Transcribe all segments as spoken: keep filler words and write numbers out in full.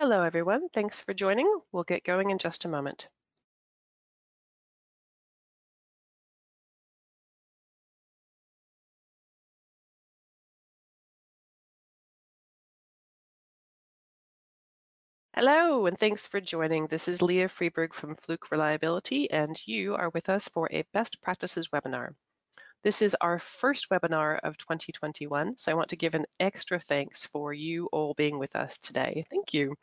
Hello, everyone. Thanks for joining. We'll get going in just a moment. Hello, and thanks for joining. This is Leah Freeberg from Fluke Reliability, and you are with us for a Best Practices webinar. This is our first webinar of twenty twenty-one, so I want to give an extra thanks for you all being with us today. Thank you.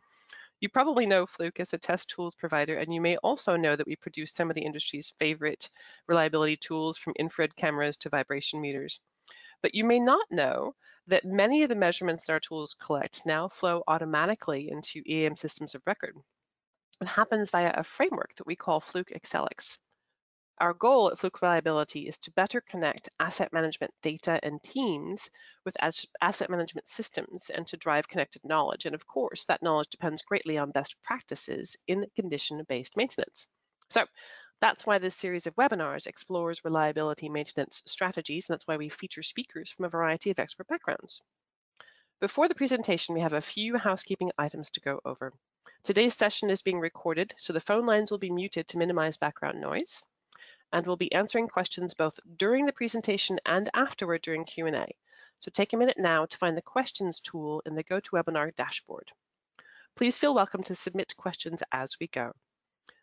You probably know Fluke as a test tools provider, and you may also know that we produce some of the industry's favorite reliability tools, from infrared cameras to vibration meters. But you may not know that many of the measurements that our tools collect now flow automatically into E A M systems of record. It happens via a framework that we call Fluke Accelix. Our goal at Fluke Reliability is to better connect asset management data and teams with asset management systems and to drive connected knowledge. And of course, that knowledge depends greatly on best practices in condition-based maintenance. So that's why this series of webinars explores reliability maintenance strategies, and that's why we feature speakers from a variety of expert backgrounds. Before the presentation, we have a few housekeeping items to go over. Today's session is being recorded, so the phone lines will be muted to minimize background noise. And we'll be answering questions both during the presentation and afterward during Q and A. So take a minute now to find the questions tool in the GoToWebinar dashboard. Please feel welcome to submit questions as we go.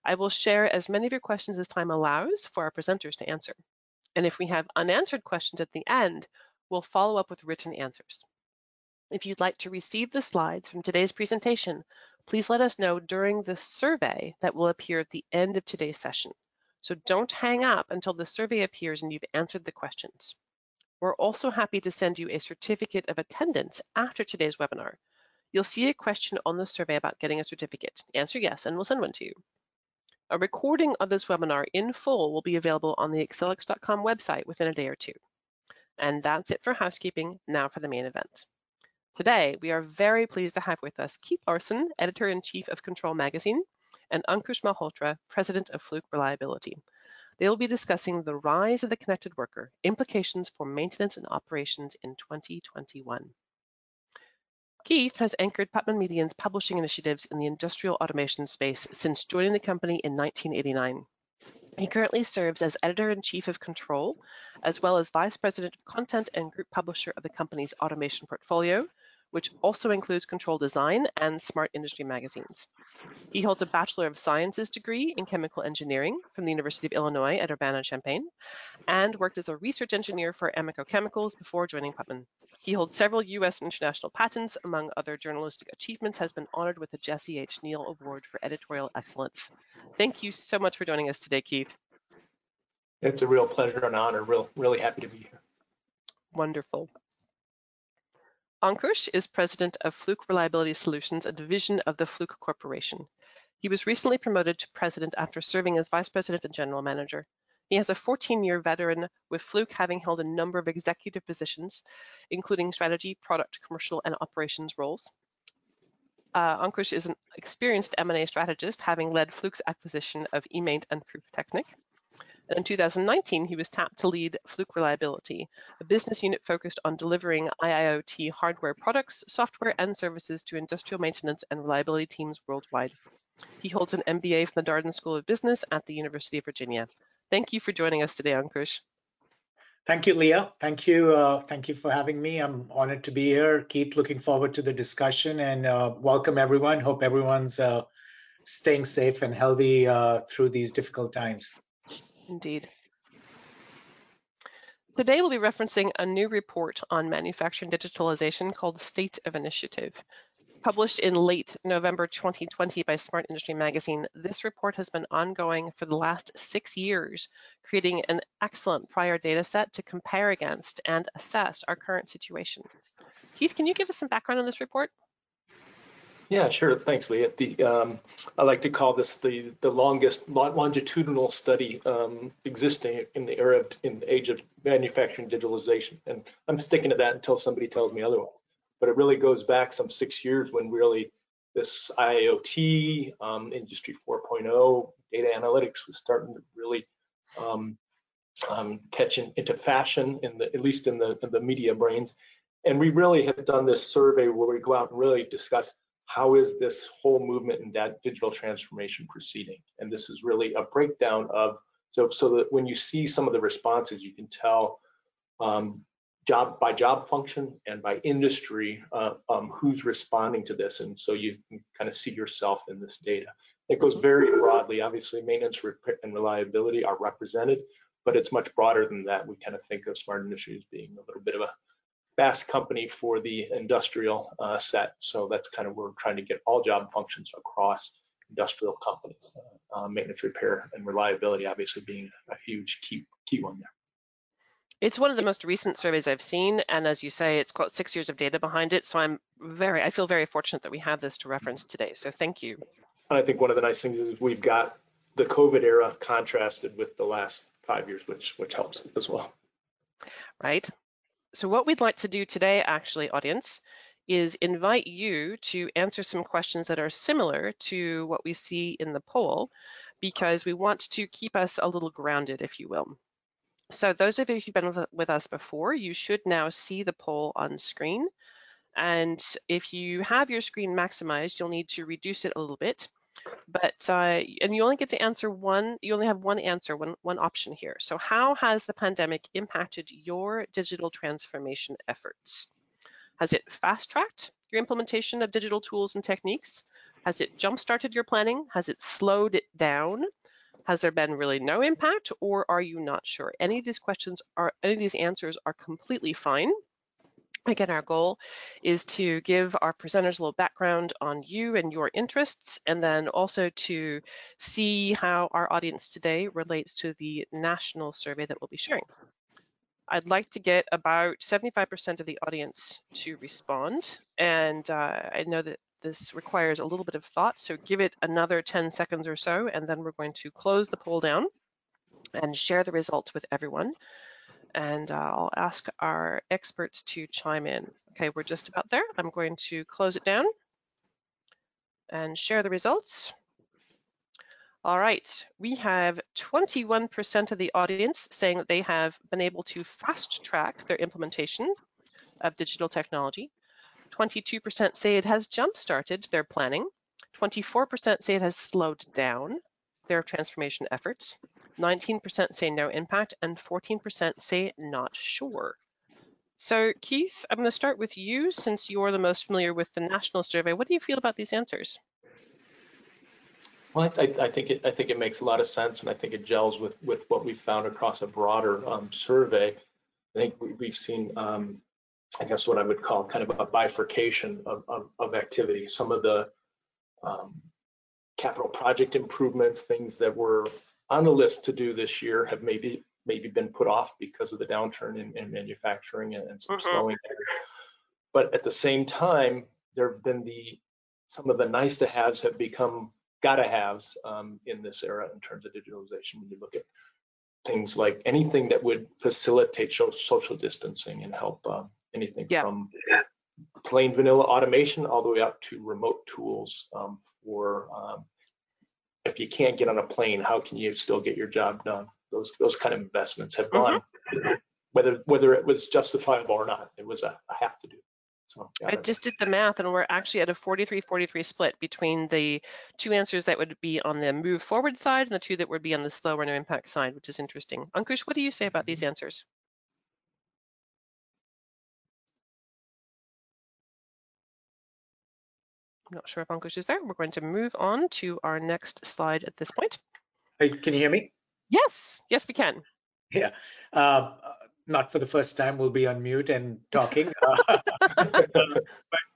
I will share as many of your questions as time allows for our presenters to answer. And if we have unanswered questions at the end, we'll follow up with written answers. If you'd like to receive the slides from today's presentation, please let us know during the survey that will appear at the end of today's session. So don't hang up until the survey appears and you've answered the questions. We're also happy to send you a certificate of attendance after today's webinar. You'll see a question on the survey about getting a certificate. Answer yes, and we'll send one to you. A recording of this webinar in full will be available on the Accelix dot com website within a day or two. And that's it for housekeeping. Now for the main event. Today, we are very pleased to have with us Keith Larson, Editor-in-Chief of Control Magazine, and Ankush Malhotra, President of Fluke Reliability. They will be discussing the rise of the connected worker, implications for maintenance and operations in twenty twenty-one. Keith has anchored Putnam Median's publishing initiatives in the industrial automation space since joining the company in nineteen eighty-nine. He currently serves as Editor-in-Chief of Control, as well as Vice President of Content and Group Publisher of the company's automation portfolio, which also includes Control Design and Smart Industry magazines. He holds a Bachelor of Sciences degree in Chemical Engineering from the University of Illinois at Urbana-Champaign, and worked as a research engineer for Amoco Chemicals before joining Putnam. He holds several U S and international patents. Among other journalistic achievements, has been honored with the Jesse H. Neal Award for Editorial Excellence. Thank you so much for joining us today, Keith. It's a real pleasure and honor. Real, really happy to be here. Wonderful. Ankush is president of Fluke Reliability Solutions, a division of the Fluke Corporation. He was recently promoted to president after serving as vice president and general manager. He has a fourteen-year veteran with Fluke, having held a number of executive positions, including strategy, product, commercial, and operations roles. Uh, Ankush is an experienced M and A strategist, having led Fluke's acquisition of E-Maint and PRÜFTECHNIK. And in two thousand nineteen, he was tapped to lead Fluke Reliability, a business unit focused on delivering I I O T hardware products, software, and services to industrial maintenance and reliability teams worldwide. He holds an M B A from the Darden School of Business at the University of Virginia. Thank you for joining us today, Ankush. Thank you, Leah. Thank you. Uh, thank you for having me. I'm honored to be here. Keith, looking forward to the discussion, and uh, welcome everyone. Hope everyone's uh, staying safe and healthy uh, through these difficult times. Indeed. Today we'll be referencing a new report on manufacturing digitalization called State of Initiative. Published in late November twenty twenty by Smart Industry Magazine, this report has been ongoing for the last six years, creating an excellent prior data set to compare against and assess our current situation. Keith, can you give us some background on this report? Yeah, sure. Thanks, Leah. The, um, I like to call this the, the longest longitudinal study um, existing in the era of, in the age of manufacturing digitalization, and I'm sticking to that until somebody tells me otherwise. But it really goes back some six years when really this I I O T, um, Industry four point oh, data analytics was starting to really um, um, catch in, into fashion in the at least in the in the media brains, and we really have done this survey where we go out and really discuss how is this whole movement in that digital transformation proceeding? And this is really a breakdown of, so, so that when you see some of the responses, you can tell um, job by job function and by industry uh, um, who's responding to this. And so you can kind of see yourself in this data. It goes very broadly. Obviously, maintenance, repair, and reliability are represented, but it's much broader than that. We kind of think of Smart Industry as being a little bit of a fast company for the industrial uh, set. So that's kind of where we're trying to get all job functions across industrial companies. Uh, maintenance, repair, and reliability obviously being a huge key, key one there. It's one of the most recent surveys I've seen, and as you say, it's got six years of data behind it. So I'm very, I feel very fortunate that we have this to reference today. So thank you. And I think one of the nice things is we've got the COVID era contrasted with the last five years, which which helps as well. Right. So what we'd like to do today, actually, audience, is invite you to answer some questions that are similar to what we see in the poll, because we want to keep us a little grounded, if you will. So those of you who've been with us before, you should now see the poll on screen. And if you have your screen maximized, you'll need to reduce it a little bit. But, uh, and you only get to answer one, you only have one answer, one, one option here. So how has the pandemic impacted your digital transformation efforts? Has it fast-tracked your implementation of digital tools and techniques? Has it jump-started your planning? Has it slowed it down? Has there been really no impact, or are you not sure? Any of these questions are, any of these answers are completely fine. Again, our goal is to give our presenters a little background on you and your interests, and then also to see how our audience today relates to the national survey that we'll be sharing. I'd like to get about seventy-five percent of the audience to respond, and uh, I know that this requires a little bit of thought, so give it another ten seconds or so, and then we're going to close the poll down and share the results with everyone. And uh, I'll ask our experts to chime in. Okay, we're just about there. I'm going to close it down and share the results. All right, we have twenty-one percent of the audience saying that they have been able to fast track their implementation of digital technology. twenty-two percent say it has jump-started their planning. twenty-four percent say it has slowed down their transformation efforts. nineteen percent say no impact, and fourteen percent say not sure. So Keith, I'm going to start with you, since you're the most familiar with the national survey. What do you feel about these answers? Well, I, I think it I think it makes a lot of sense, and I think it gels with with what we found across a broader um, survey. I think we, we've seen, um, I guess, what I would call kind of a bifurcation of of, of activity. Some of the um, capital project improvements, things that were on the list to do this year, have maybe maybe been put off because of the downturn in, in manufacturing and, and some mm-hmm. slowing. But at the same time, there have been the some of the nice to haves have become gotta haves um, in this era in terms of digitalization. When you look at things like anything that would facilitate social distancing and help uh, anything yeah. from plain vanilla automation all the way up to remote tools um, for um, if you can't get on a plane, how can you still get your job done? Those those kind of investments have gone, mm-hmm. whether whether it was justifiable or not, it was a, a have to do. So yeah, I just did the math, and we're actually at a forty-three forty-three split between the two answers that would be on the move forward side and the two that would be on the slow or no impact side, which is interesting. Ankush, what do you say about these answers? Not sure if Ankush is there. We're going to move on to our next slide at this point. Hey, can you hear me? Yes, yes, we can. Yeah, uh, not for the first time, we'll be on mute and talking. But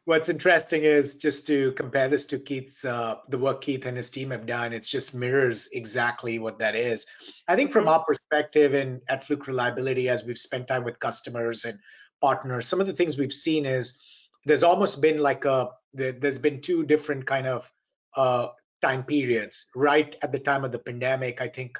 what's interesting is just to compare this to Keith's, uh, the work Keith and his team have done, it just mirrors exactly what that is. I think from our perspective and at Fluke Reliability, as we've spent time with customers and partners, some of the things we've seen is there's almost been like a, there's been two different kind of uh, time periods. Right at the time of the pandemic, I think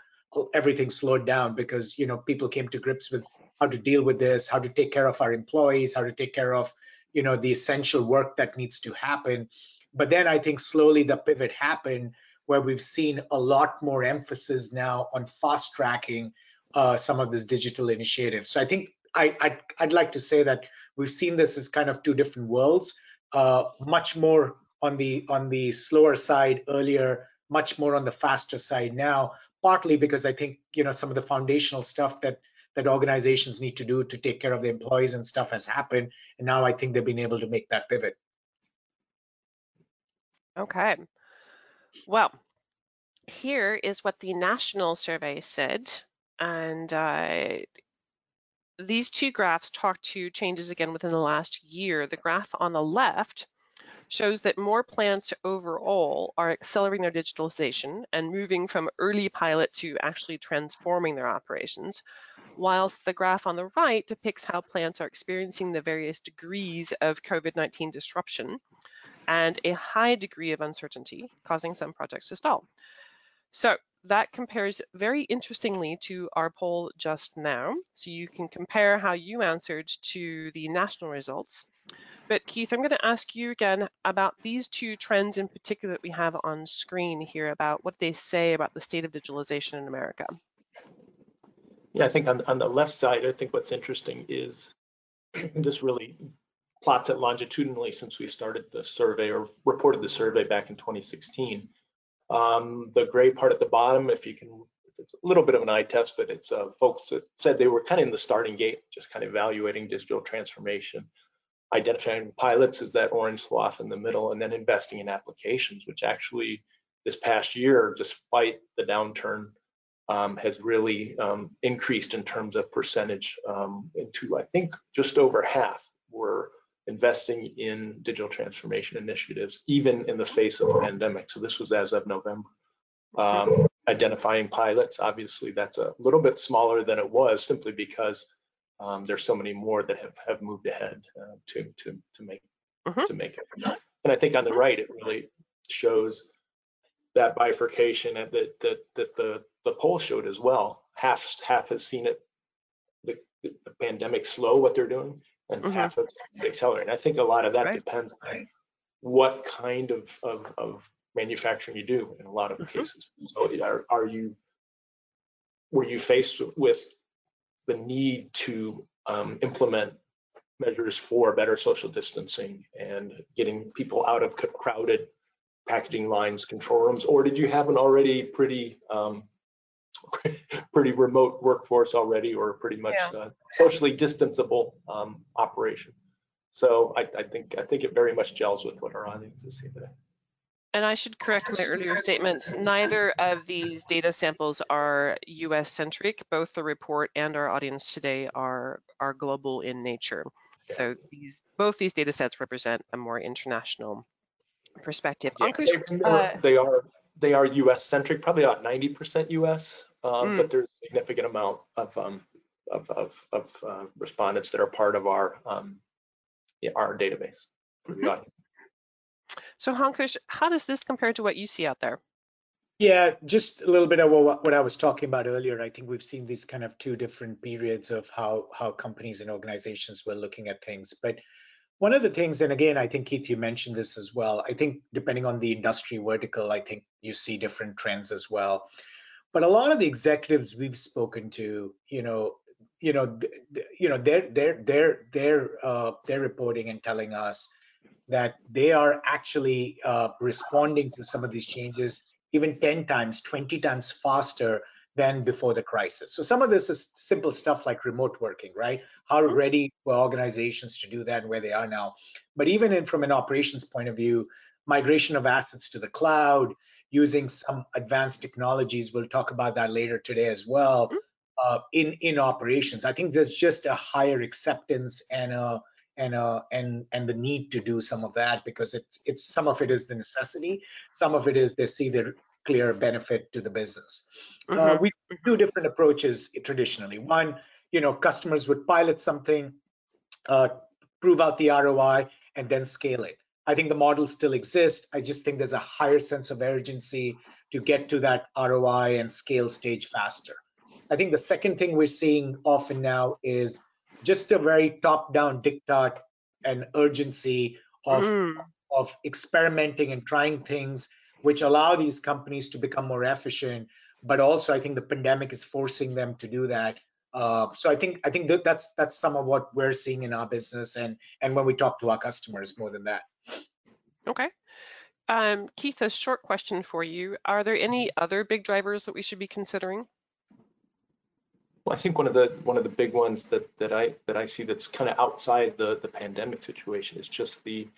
everything slowed down because, you know, people came to grips with how to deal with this, how to take care of our employees, how to take care of, you know, the essential work that needs to happen. But then I think slowly the pivot happened where we've seen a lot more emphasis now on fast tracking uh, some of this digital initiative. So I think I, I'd, I'd like to say that we've seen this as kind of two different worlds, uh, much more on the on the slower side earlier, much more on the faster side now, partly because I think, you know, some of the foundational stuff that that organizations need to do to take care of their employees and stuff has happened, and now I think they've been able to make that pivot. Okay, well, here is what the national survey said, and uh, these two graphs talk to changes again within the last year. The graph on the left shows that more plants overall are accelerating their digitalization and moving from early pilot to actually transforming their operations, whilst the graph on the right depicts how plants are experiencing the various degrees of COVID nineteen disruption and a high degree of uncertainty, causing some projects to stall. So that compares very interestingly to our poll just now. So you can compare how you answered to the national results. But Keith, I'm going to ask you again about these two trends in particular that we have on screen here, about what they say about the state of digitalization in America. Yeah, I think on, on the left side, I think what's interesting is this really plots it longitudinally since we started the survey or reported the survey back in twenty sixteen. Um, the gray part at the bottom, if you can, it's a little bit of an eye test, but it's uh, folks that said they were kind of in the starting gate, just kind of evaluating digital transformation, identifying pilots as that orange swath in the middle, and then investing in applications, which actually this past year, despite the downturn, um, has really um, increased in terms of percentage um, into, I think, just over half were investing in digital transformation initiatives, even in the face of a pandemic. So this was as of November. Um, identifying pilots, obviously that's a little bit smaller than it was simply because um, there's so many more that have, have moved ahead uh, to, to, to, make, uh-huh. to make it. And I think on the right, it really shows that bifurcation that, that, that, that the, the poll showed as well. Half, half has seen it, the, the, the pandemic slow what they're doing, and mm-hmm. half of accelerating. I think a lot of that right. depends on what kind of, of, of manufacturing you do in a lot of mm-hmm. cases. So are, are you, were you faced with the need to um, implement measures for better social distancing and getting people out of crowded packaging lines, control rooms, or did you have an already pretty um, pretty remote workforce already, or pretty much yeah. uh, socially distanceable um, operation. So I, I think I think it very much gels with what our audience is seeing today. And I should correct my earlier statement. Neither of these data samples are U S centric. Both the report and our audience today are are global in nature. Yeah. So these both these data sets represent a more international perspective. Yeah, Ankush, they, uh, they are. They are U S centric, probably about ninety percent U S, um, mm. but there's a significant amount of um, of, of, of uh, respondents that are part of our um, yeah, our database. For mm-hmm. the audience. So Ankush, how does this compare to what you see out there? Yeah, just a little bit of what, what I was talking about earlier. I think we've seen these kind of two different periods of how how companies and organizations were looking at things, but. One of the things, and again, I think, Keith, you mentioned this as well, I think depending on the industry vertical, I think you see different trends as well. But a lot of the executives we've spoken to, you know, you know, you know, they're they're they're they're uh, they're reporting and telling us that they are actually uh, responding to some of these changes even ten times, twenty times faster than before the crisis. So some of this is simple stuff like remote working, right? How ready were organizations to do that and where they are now? But even in, from an operations point of view, migration of assets to the cloud, using some advanced technologies, we'll talk about that later today as well, uh, in, in operations. I think there's just a higher acceptance and a, and, a, and and the need to do some of that because it's, it's some of it is the necessity, some of it is they see the clear benefit to the business. Mm-hmm. uh, we do different approaches traditionally. One, you know, customers would pilot something, uh, prove out the R O I, and then scale it. I think the model still exists. I just think there's a higher sense of urgency to get to that R O I and scale stage faster. I think the second thing we're seeing often now is just a very top-down diktat and urgency of, mm. of experimenting and trying things which allow these companies to become more efficient, but also I think the pandemic is forcing them to do that. Uh, so I think I think that that's that's some of what we're seeing in our business and and when we talk to our customers more than that. Okay, Um, Keith, a short question for you. Are there any other big drivers that we should be considering? Well, I think one of the one of the big ones that that I that I see that's kind of outside the the pandemic situation is just the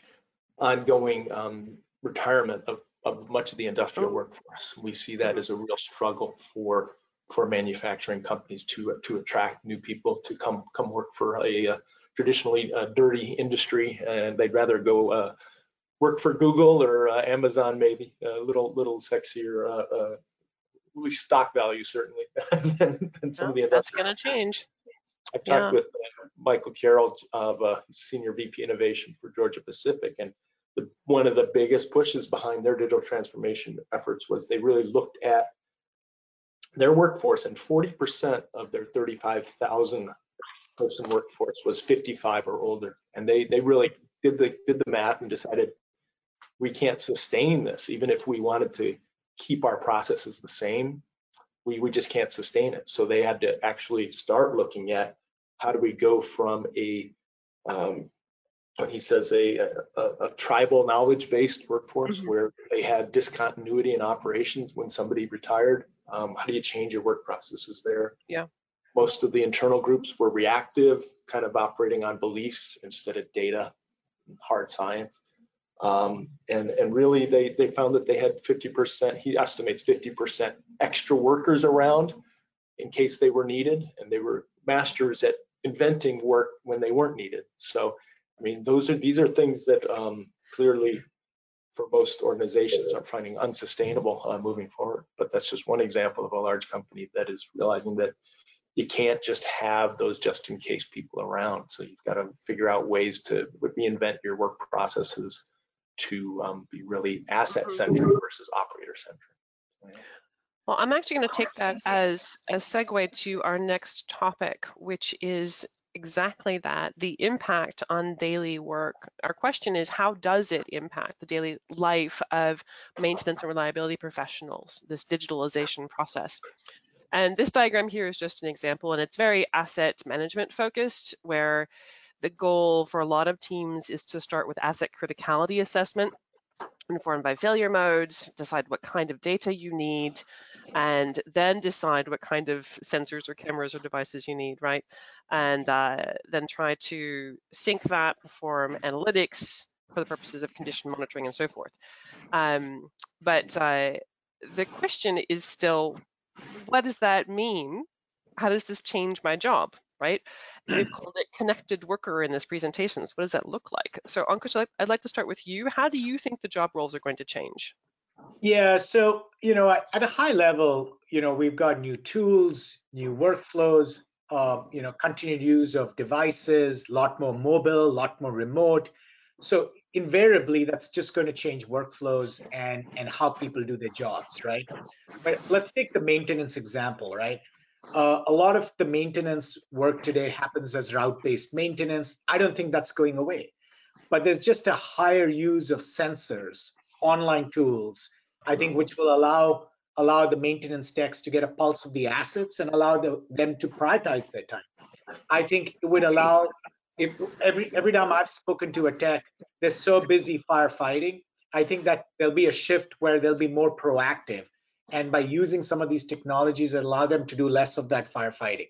ongoing um, retirement of of much of the industrial workforce. We see that as a real struggle for for manufacturing companies to to attract new people to come come work for a uh, traditionally uh, dirty industry, and they'd rather go uh, work for Google or uh, Amazon, maybe a little little sexier, uh, uh, least stock value certainly than, than some no, of the. That's going to change. I talked yeah. with uh, Michael Carroll of uh, Senior V P Innovation for Georgia Pacific, and the, one of the biggest pushes behind their digital transformation efforts was they really looked at their workforce, and forty percent of their thirty-five thousand person workforce was fifty-five or older, and they they really did the did the math and decided we can't sustain this. Even if we wanted to keep our processes the same, we we just can't sustain it. So they had to actually start looking at how do we go from a um, what he says a a, a tribal knowledge-based workforce mm-hmm. where they had discontinuity in operations when somebody retired. Um, how do you change your work processes there? Yeah. Most of the internal groups were reactive, kind of operating on beliefs instead of data, hard science. Um, and, and really they, they found that they had fifty percent, he estimates fifty percent extra workers around in case they were needed, and they were masters at inventing work when they weren't needed. So, I mean, those are, these are things that um, clearly for most organizations are finding unsustainable uh, moving forward. But that's just one example of a large company that is realizing that you can't just have those just-in-case people around. So you've got to figure out ways to reinvent your work processes to um, be really asset-centric versus operator-centric. Well, I'm actually going to take that as a segue to our next topic, which is exactly that, the impact on daily work. Our question is, how does it impact the daily life of maintenance and reliability professionals, this digitalization process? And this diagram here is just an example, and it's very asset management focused, where the goal for a lot of teams is to start with asset criticality assessment, informed by failure modes, decide what kind of data you need, and then decide what kind of sensors or cameras or devices you need, right? And uh, then try to sync that, perform analytics for the purposes of condition monitoring and so forth. Um, but uh, the question is still, what does that mean? How does this change my job, right? And we've called it connected worker in this presentation. So what does that look like? So Ankush, I'd like to start with you. How do you think the job roles are going to change? Yeah, so, you know, at a high level, you know, we've got new tools, new workflows, uh, you know, continued use of devices, a lot more mobile, a lot more remote. So invariably, that's just going to change workflows and, and how people do their jobs, right? But let's take the maintenance example, right? Uh, a lot of the maintenance work today happens as route-based maintenance. I don't think that's going away, but there's just a higher use of sensors, online tools, I think, which will allow allow the maintenance techs to get a pulse of the assets and allow the, them to prioritize their time. I think it would allow, if every every time I've spoken to a tech, they're so busy firefighting, I think that there'll be a shift where they'll be more proactive. And by using some of these technologies, it allows them to do less of that firefighting.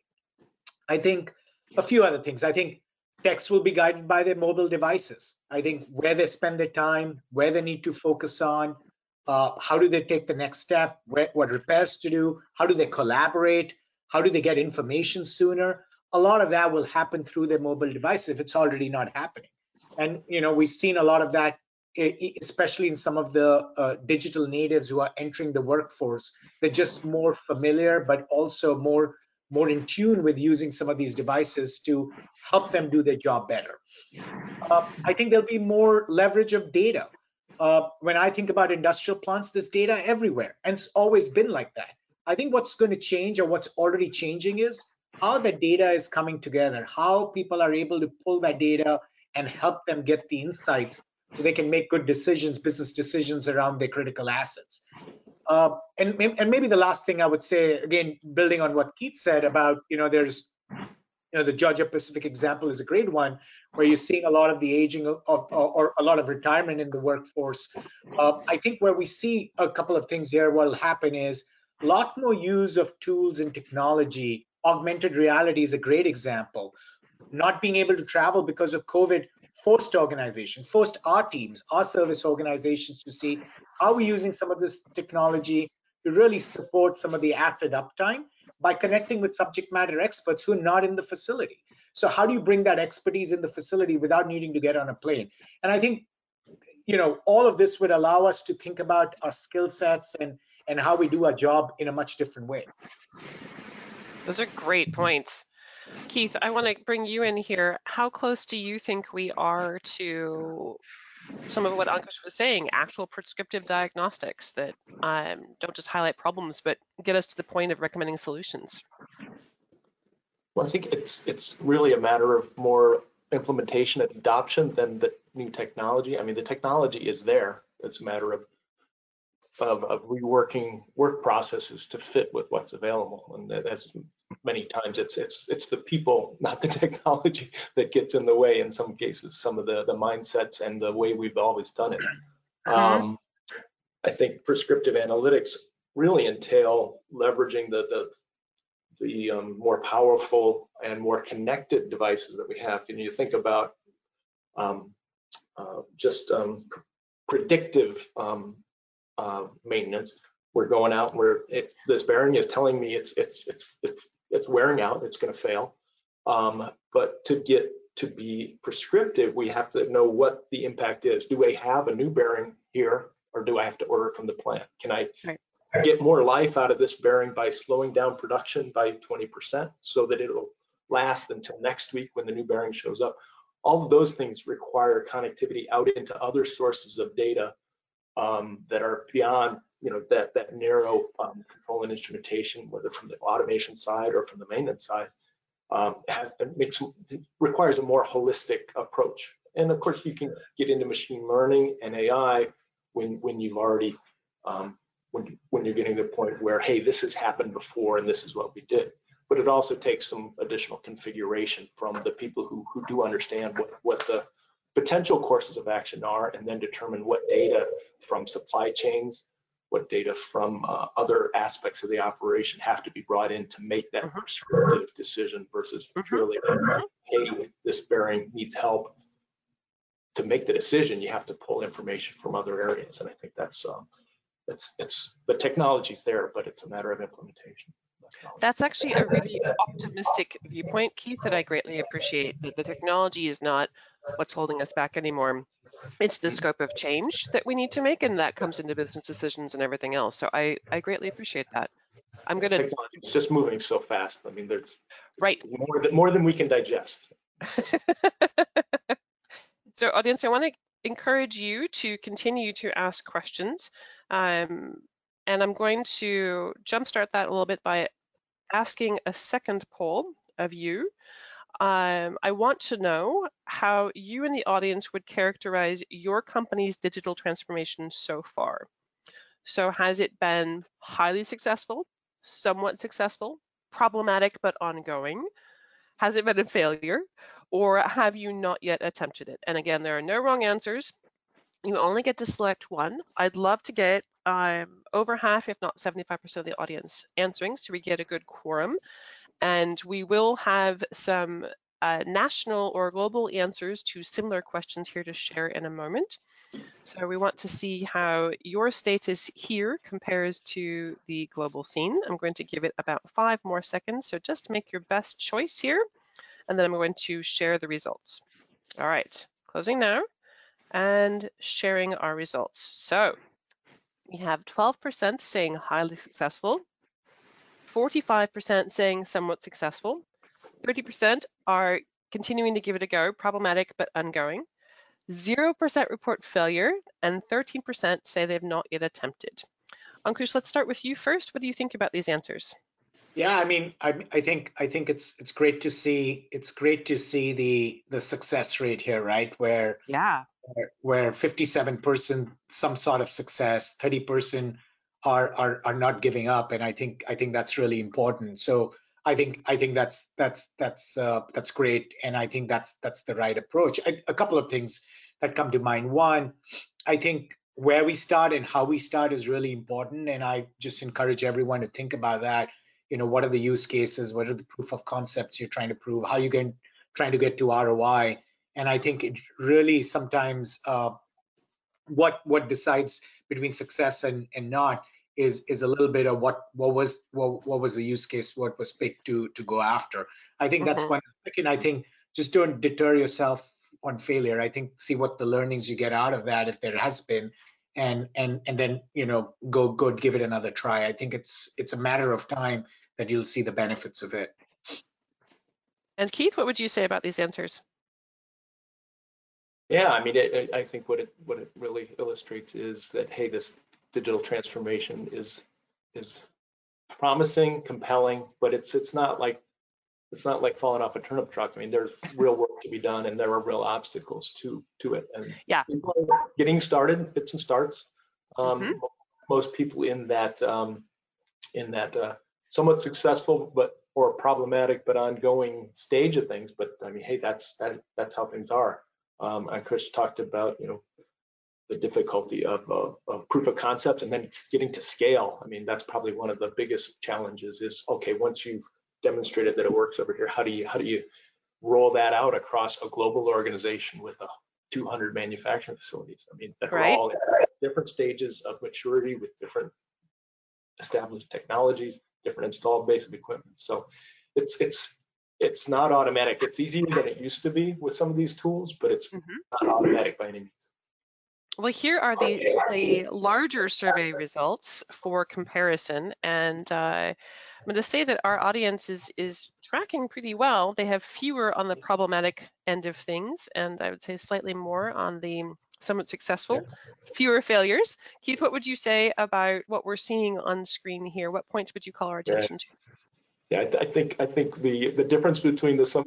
I think a few other things. I think techs will be guided by their mobile devices. I think where they spend their time, where they need to focus on, uh, how do they take the next step, where, what repairs to do, how do they collaborate, how do they get information sooner? A lot of that will happen through their mobile devices if it's already not happening. And you know, we've seen a lot of that, especially in some of the uh, digital natives who are entering the workforce. They're just more familiar, but also more, more in tune with using some of these devices to help them do their job better. Uh, I think there'll be more leverage of data. Uh, when I think about industrial plants, there's data everywhere, and it's always been like that. I think what's going to change, or what's already changing, is how the data is coming together, how people are able to pull that data and help them get the insights so they can make good decisions, business decisions around their critical assets. Uh, and, and maybe the last thing I would say, again, building on what Keith said about, you know, there's you know, the Georgia Pacific example is a great one, where you're seeing a lot of the aging of, of or a lot of retirement in the workforce. Uh, I think where we see a couple of things here, what will happen is a lot more use of tools and technology. Augmented reality is a great example. Not being able to travel because of COVID forced organizations, forced our teams, our service organizations to see how we're using some of this technology to really support some of the asset uptime by connecting with subject matter experts who are not in the facility. So how do you bring that expertise in the facility without needing to get on a plane? And I think, you know, all of this would allow us to think about our skill sets and, and how we do our job in a much different way. Those are great points. Keith, I want to bring you in here. How close do you think we are to some of what Ankush was saying, actual prescriptive diagnostics that um, don't just highlight problems, but get us to the point of recommending solutions? Well, I think it's it's really a matter of more implementation and adoption than the new technology. I mean, the technology is there. It's a matter of of, of reworking work processes to fit with what's available, and that's many times it's it's it's the people, not the technology, that gets in the way in some cases, some of the the mindsets and the way we've always done it. um I think prescriptive analytics really entail leveraging the the the um, more powerful and more connected devices that we have. Can you think about um uh, just um predictive um uh maintenance? We're going out and we're it's this bearing is telling me it's it's it's it's it's wearing out, it's going to fail. Um, but to get to be prescriptive, we have to know what the impact is. Do I have a new bearing here, or do I have to order from the plant? Can I right. get more life out of this bearing by slowing down production by twenty percent so that it'll last until next week when the new bearing shows up? All of those things require connectivity out into other sources of data um, that are beyond you know, that, that narrow um, control and instrumentation, whether from the automation side or from the maintenance side, um, has, it makes, it requires a more holistic approach. And of course, you can get into machine learning and A I when, when you've already, um, when, when you're getting to the point where, hey, this has happened before and this is what we did. But it also takes some additional configuration from the people who, who do understand what, what the potential courses of action are, and then determine what data from supply chains, what data from uh, other aspects of the operation have to be brought in to make that mm-hmm. prescriptive decision versus purely, mm-hmm. hey, this bearing needs help. To make the decision, you have to pull information from other areas. And I think that's, um, it's, it's, the technology's there, but it's a matter of implementation. That's actually a really optimistic viewpoint, Keith, that I greatly appreciate, that the technology is not what's holding us back anymore. It's the scope of change that we need to make, and that comes into business decisions and everything else. So I, I greatly appreciate that. I'm going to... It's just moving so fast. I mean, there's right. more, than, more than we can digest. So audience, I want to encourage you to continue to ask questions. Um, and I'm going to jumpstart that a little bit by asking a second poll of you. Um, I want to know how you and the audience would characterize your company's digital transformation so far. So has it been highly successful, somewhat successful, problematic but ongoing? Has it been a failure, or have you not yet attempted it? And again, there are no wrong answers. You only get to select one. I'd love to get um, over half, if not seventy-five percent of the audience answering, so we get a good quorum. And we will have some uh, national or global answers to similar questions here to share in a moment. So we want to see how your status here compares to the global scene. I'm going to give it about five more seconds. So just make your best choice here, and then I'm going to share the results. All right, closing now and sharing our results. So we have twelve percent saying highly successful, forty-five percent saying somewhat successful, thirty percent are continuing to give it a go, problematic but ongoing, zero percent report failure, and thirteen percent say they've not yet attempted. Ankush, let's start with you first. What do you think about these answers? Yeah, I mean, I, I think I think it's it's great to see it's great to see the the success rate here, right? Where yeah, where, where fifty-seven percent some sort of success, thirty percent Are, are are not giving up, and I think I think that's really important. So I think I think that's that's that's uh, that's great, and I think that's that's the right approach. I, a couple of things that come to mind. One, I think where we start and how we start is really important, and I just encourage everyone to think about that. You know, what are the use cases? What are the proof of concepts you're trying to prove? How are you going trying to get to R O I? And I think it really sometimes uh, what what decides between success and and not is is a little bit of what what was what, what was the use case, what was picked to to go after. I think that's mm-hmm. one. Second, I think just don't deter yourself on failure. I think see what the learnings you get out of that, if there has been, and and and then you know go go give it another try. I think it's it's a matter of time that you'll see the benefits of it. And Keith, what would you say about these answers? Yeah, I mean, it, I think what it what it really illustrates is that, hey, this digital transformation is is promising, compelling, but it's it's not like it's not like falling off a turnip truck. I mean, there's real work to be done, and there are real obstacles to to it. And yeah, getting started, fits and starts. Um, mm-hmm. Most people in that um, in that uh, somewhat successful, but or problematic, but ongoing stage of things. But I mean, hey, that's that that's how things are. Um, and Chris talked about, you know, the difficulty of, of, of proof of concepts and then getting to scale. I mean, that's probably one of the biggest challenges is, okay, once you've demonstrated that it works over here, how do you how do you roll that out across a global organization with a two hundred manufacturing facilities? I mean, they're right. all at different stages of maturity with different established technologies, different installed base of equipment. So it's it's It's not automatic. It's easier than it used to be with some of these tools, but it's mm-hmm. not automatic by any means. Well, here are the, the larger survey results for comparison. And uh, I'm going to say that our audience is, is tracking pretty well. They have fewer on the problematic end of things, and I would say slightly more on the somewhat successful, fewer failures. Keith, what would you say about what we're seeing on screen here? What points would you call our attention yeah. to? Yeah, I, th I think I think the the difference between the some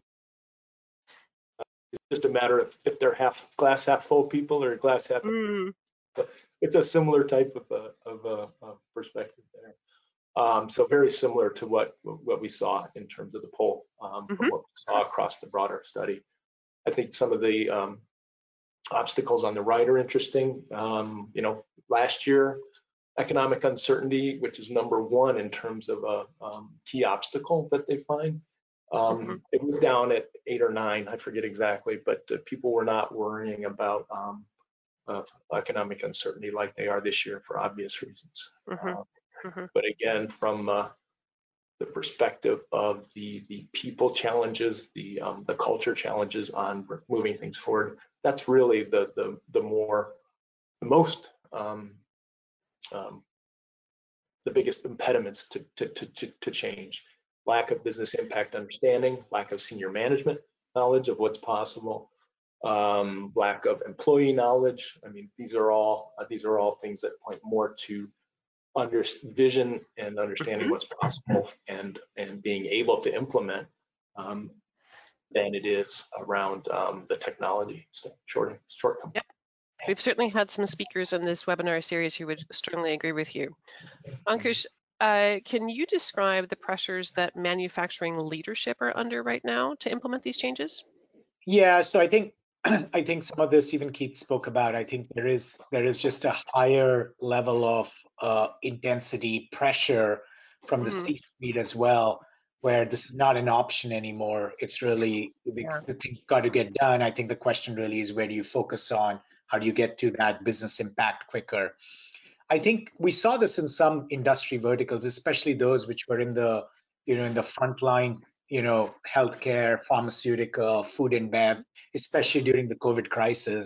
uh, it's just a matter of if they're half glass half full people or glass half. Mm. It's a similar type of a, of a, a perspective there. Um, so very similar to what what we saw in terms of the poll um, from mm-hmm. what we saw across the broader study. I think some of the um, obstacles on the right are interesting. Um, you know, last year. Economic uncertainty, which is number one in terms of a um, key obstacle that they find. Um, mm-hmm. It was down at eight or nine, I forget exactly, but uh, people were not worrying about um, uh, economic uncertainty like they are this year for obvious reasons. Mm-hmm. Um, mm-hmm. But again, from uh, the perspective of the the people challenges, the um, the culture challenges on moving things forward, that's really the the the more the most um, Um, the biggest impediments to, to, to, to, to change. Lack of business impact understanding, lack of senior management knowledge of what's possible, um, lack of employee knowledge. I mean, these are all uh, these are all things that point more to under vision and understanding what's possible and and being able to implement um, than it is around um, the technology so short shortcoming. Yep. We've certainly had some speakers in this webinar series who would strongly agree with you. Ankush, uh, can you describe the pressures that manufacturing leadership are under right now to implement these changes? Yeah, so I think I think some of this even Keith spoke about. I think there is there is just a higher level of uh, intensity, pressure from the mm. C-suite as well, where this is not an option anymore. It's really the, yeah. the thing got to get done. I think the question really is, where do you focus on? How do you get to that business impact quicker? I think we saw this in some industry verticals, especially those which were in the, you know, in the frontline, you know, healthcare, pharmaceutical, food and bev, especially during the COVID crisis,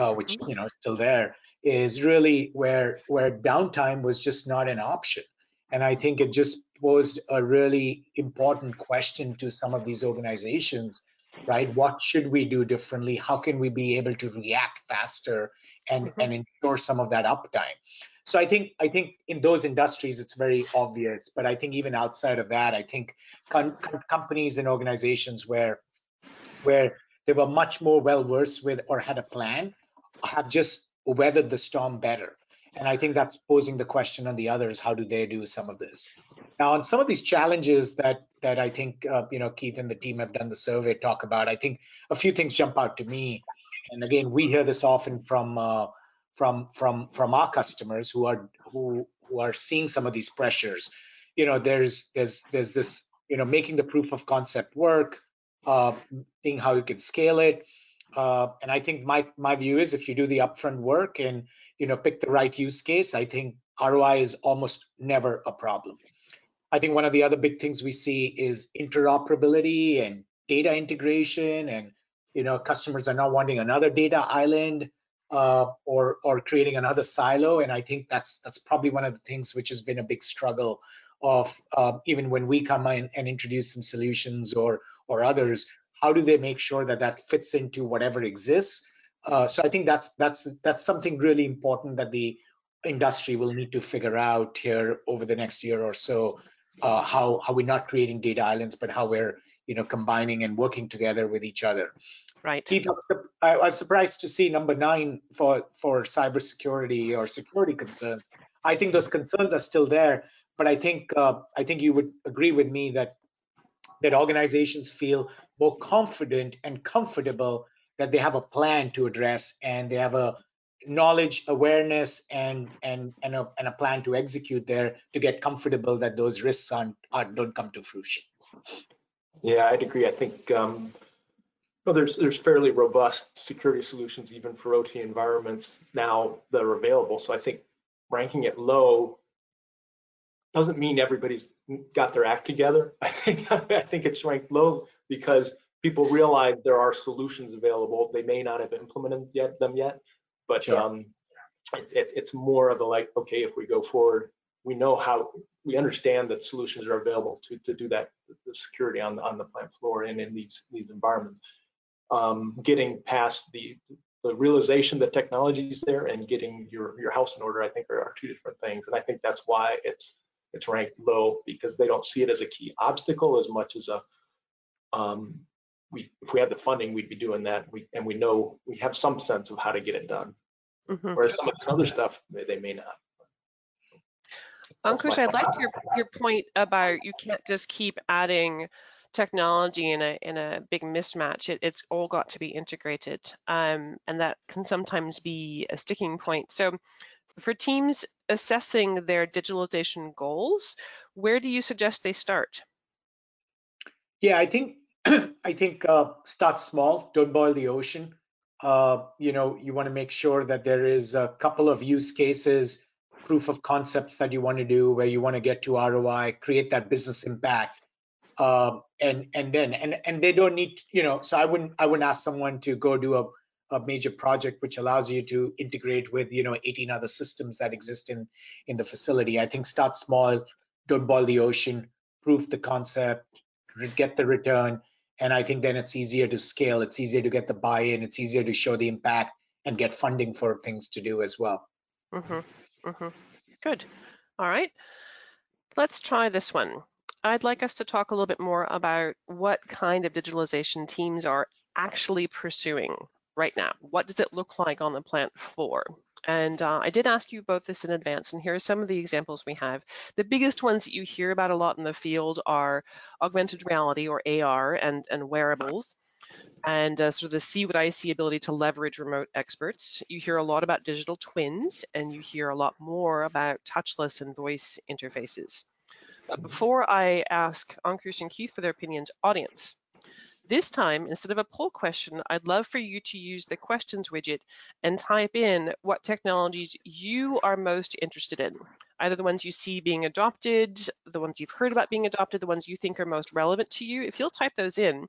uh, which you know is still there, is really where where downtime was just not an option, and I think it just posed a really important question to some of these organizations. Right? What should we do differently? How can we be able to react faster and, mm-hmm. and ensure some of that uptime? So I think I think in those industries it's very obvious, but I think even outside of that, I think com companies and organizations where where they were much more well versed with or had a plan have just weathered the storm better. And I think that's posing the question on the others, how do they do some of this? Now, on some of these challenges that that I think, uh, you know, Keith and the team have done the survey talk about, I think a few things jump out to me. And again, we hear this often from uh, from from from our customers who are who who are seeing some of these pressures. You know, there's there's there's this, you know, making the proof of concept work, uh, seeing how you can scale it. Uh, and I think my my view is, if you do the upfront work and, you know, pick the right use case, I think R O I is almost never a problem. I think one of the other big things we see is interoperability and data integration, and, you know, customers are not wanting another data island uh, or or creating another silo. And I think that's that's probably one of the things which has been a big struggle of uh, even when we come in and introduce some solutions or or others. How do they make sure that that fits into whatever exists? Uh, so I think that's that's that's something really important that the industry will need to figure out here over the next year or so. Uh, how how we're not creating data islands, but how we're, you know, combining and working together with each other. Right. Keith, I was surprised to see number nine for for cybersecurity or security concerns. I think those concerns are still there, but I think uh, I think you would agree with me that that organizations feel more confident and comfortable that they have a plan to address, and they have a knowledge, awareness, and and and a, and a plan to execute there to get comfortable that those risks aren't, aren't don't come to fruition. Yeah, I'd agree. I think um, well, there's there's fairly robust security solutions even for O T environments now that are available. So I think ranking it low doesn't mean everybody's got their act together. I think I think it's ranked low because people realize there are solutions available. They may not have implemented yet them yet, but sure. um, it's, it's it's more of a like, okay, if we go forward, we know how, we understand that solutions are available to to do that, the security on the on the plant floor and in these these environments. Um, getting past the the realization that technology is there and getting your your house in order, I think, are, are two different things, and I think that's why it's. It's ranked low, because they don't see it as a key obstacle as much as a. Um, we, if we had the funding, we'd be doing that. We and we know we have some sense of how to get it done. Mm-hmm. Whereas some of this other stuff, they, they may not. Ankush, I liked your your point about you can't just keep adding technology in a in a big mismatch. It, it's all got to be integrated, um, and that can sometimes be a sticking point. So, for teams assessing their digitalization goals, where do you suggest they start? Yeah, I think I think uh, start small. Don't boil the ocean. Uh, you know, you want to make sure that there is a couple of use cases, proof of concepts that you want to do, where you want to get to R O I, create that business impact, uh, and and then and and they don't need, you know. So I wouldn't I wouldn't ask someone to go do a a major project which allows you to integrate with, you know, eighteen other systems that exist in in the facility. I think start small, don't boil the ocean, prove the concept, get the return, and I think then it's easier to scale. It's easier to get the buy-in. It's easier to show the impact and get funding for things to do as well. Mhm. Mhm. Good. All right. Let's try this one. I'd like us to talk a little bit more about what kind of digitalization teams are actually pursuing right now. What does it look like on the plant floor? And uh, I did ask you about this in advance, and here are some of the examples we have. The biggest ones that you hear about a lot in the field are augmented reality, or A R, and, and wearables, and uh, sort of the see what I see ability to leverage remote experts. You hear a lot about digital twins, and you hear a lot more about touchless and voice interfaces. But before I ask Ankush and Keith for their opinions, audience, this time, instead of a poll question, I'd love for you to use the questions widget and type in what technologies you are most interested in, either the ones you see being adopted, the ones you've heard about being adopted, the ones you think are most relevant to you. If you'll type those in,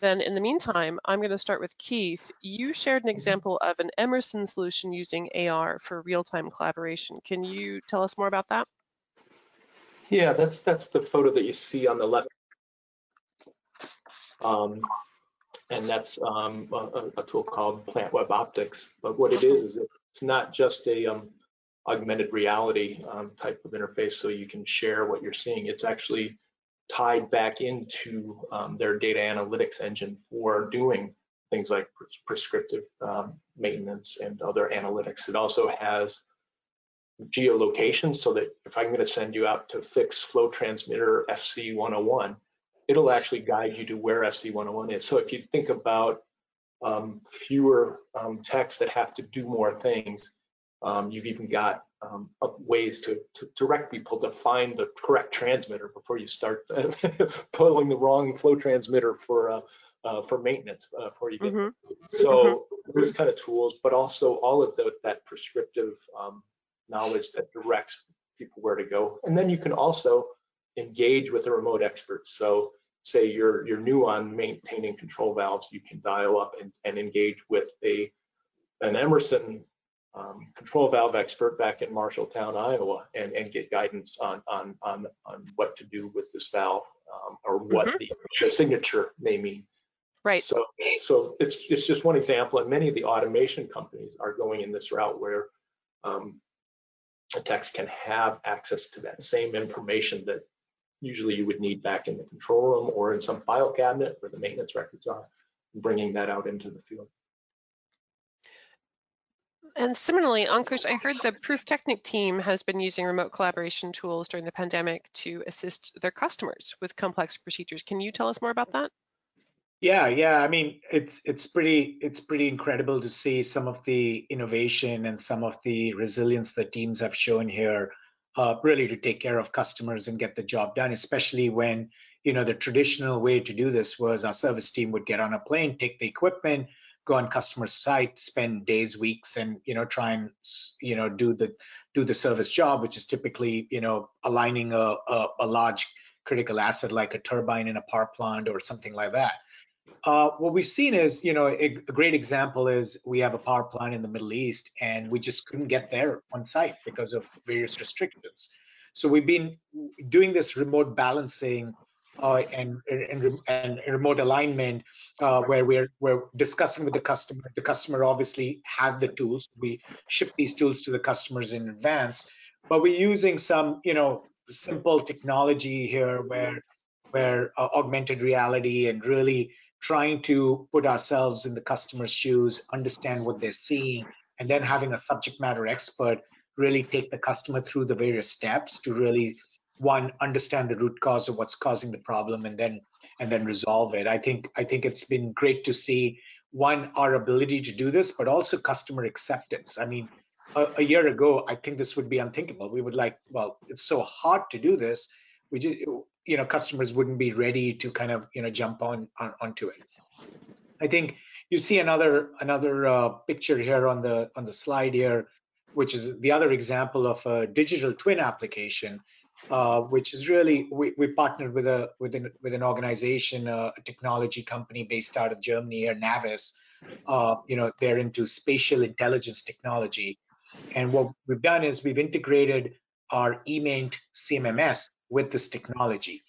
then in the meantime, I'm going to start with Keith. You shared an example of an Emerson solution using A R for real-time collaboration. Can you tell us more about that? Yeah, that's that's the photo that you see on the left. Um, and that's um, a, a tool called Plant Web Optics. But what it is is it's, it's not just a um, augmented reality um, type of interface, so you can share what you're seeing. It's actually tied back into um, their data analytics engine for doing things like prescriptive um, maintenance and other analytics. It also has geolocation, so that if I'm going to send you out to fix flow transmitter F C one oh one, it'll actually guide you to where F C one oh one is. So if you think about um, fewer um, techs that have to do more things, um, you've even got um, ways to, to direct people to find the correct transmitter before you start pulling the wrong flow transmitter for uh, uh, for maintenance uh, for you. Mm-hmm. So those kind of tools, but also all of the, that prescriptive um, knowledge that directs people where to go. And then you can also engage with the remote experts. So say you're you're new on maintaining control valves, you can dial up and, and engage with a an Emerson um, control valve expert back in Marshalltown, Iowa, and, and get guidance on on on on what to do with this valve um, or what mm-hmm. the, the signature may mean. Right. So so it's it's just one example, and many of the automation companies are going in this route where um, techs can have access to that same information that usually you would need back in the control room or in some file cabinet where the maintenance records are, bringing that out into the field. And similarly, Ankush, I heard the PRÜFTECHNIK team has been using remote collaboration tools during the pandemic to assist their customers with complex procedures. Can you tell us more about that? Yeah, yeah. I mean, it's it's pretty it's pretty incredible to see some of the innovation and some of the resilience that teams have shown here, uh, really to take care of customers and get the job done. Especially when you know the traditional way to do this was our service team would get on a plane, take the equipment, go on customer site, spend days, weeks, and you know try and you know do the do the service job, which is typically you know aligning a a, a large critical asset like a turbine in a power plant or something like that. Uh, what we've seen is, you know, a, a great example is we have a power plant in the Middle East, and we just couldn't get there on site because of various restrictions. So we've been doing this remote balancing uh, and, and and remote alignment, uh, where we're we're discussing with the customer. The customer obviously had the tools. We ship these tools to the customers in advance, but we're using some, you know, simple technology here, where where uh, augmented reality and really trying to put ourselves in the customer's shoes, understand what they're seeing, and then having a subject matter expert really take the customer through the various steps to really, one, understand the root cause of what's causing the problem, and then and then resolve it. I think I think it's been great to see, one, our ability to do this, but also customer acceptance. I mean, a, a year ago, I think this would be unthinkable. We would like, well, it's so hard to do this. We just, you know, customers wouldn't be ready to kind of, you know, jump on, on onto it. I think you see another another uh, picture here on the on the slide here, which is the other example of a digital twin application, uh, which is really we, we partnered with a with an with an organization, uh, a technology company based out of Germany here, NavVis. Uh, you know, they're into spatial intelligence technology, and what we've done is we've integrated our E-Maint C M M S with this technology.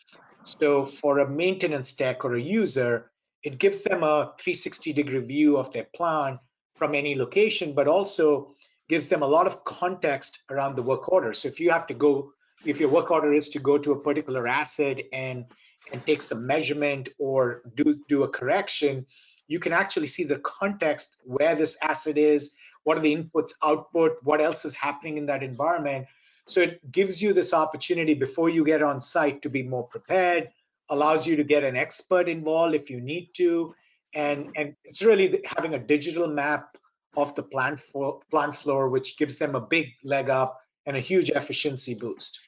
So for a maintenance tech or a user, it gives them a three sixty degree view of their plant from any location, but also gives them a lot of context around the work order. So if you have to go, if your work order is to go to a particular asset and and take some measurement or do, do a correction, you can actually see the context where this asset is, what are the inputs, output, what else is happening in that environment. So it gives you this opportunity before you get on site to be more prepared, allows you to get an expert involved if you need to, and, and it's really having a digital map of the plant floor, plant floor, which gives them a big leg up and a huge efficiency boost.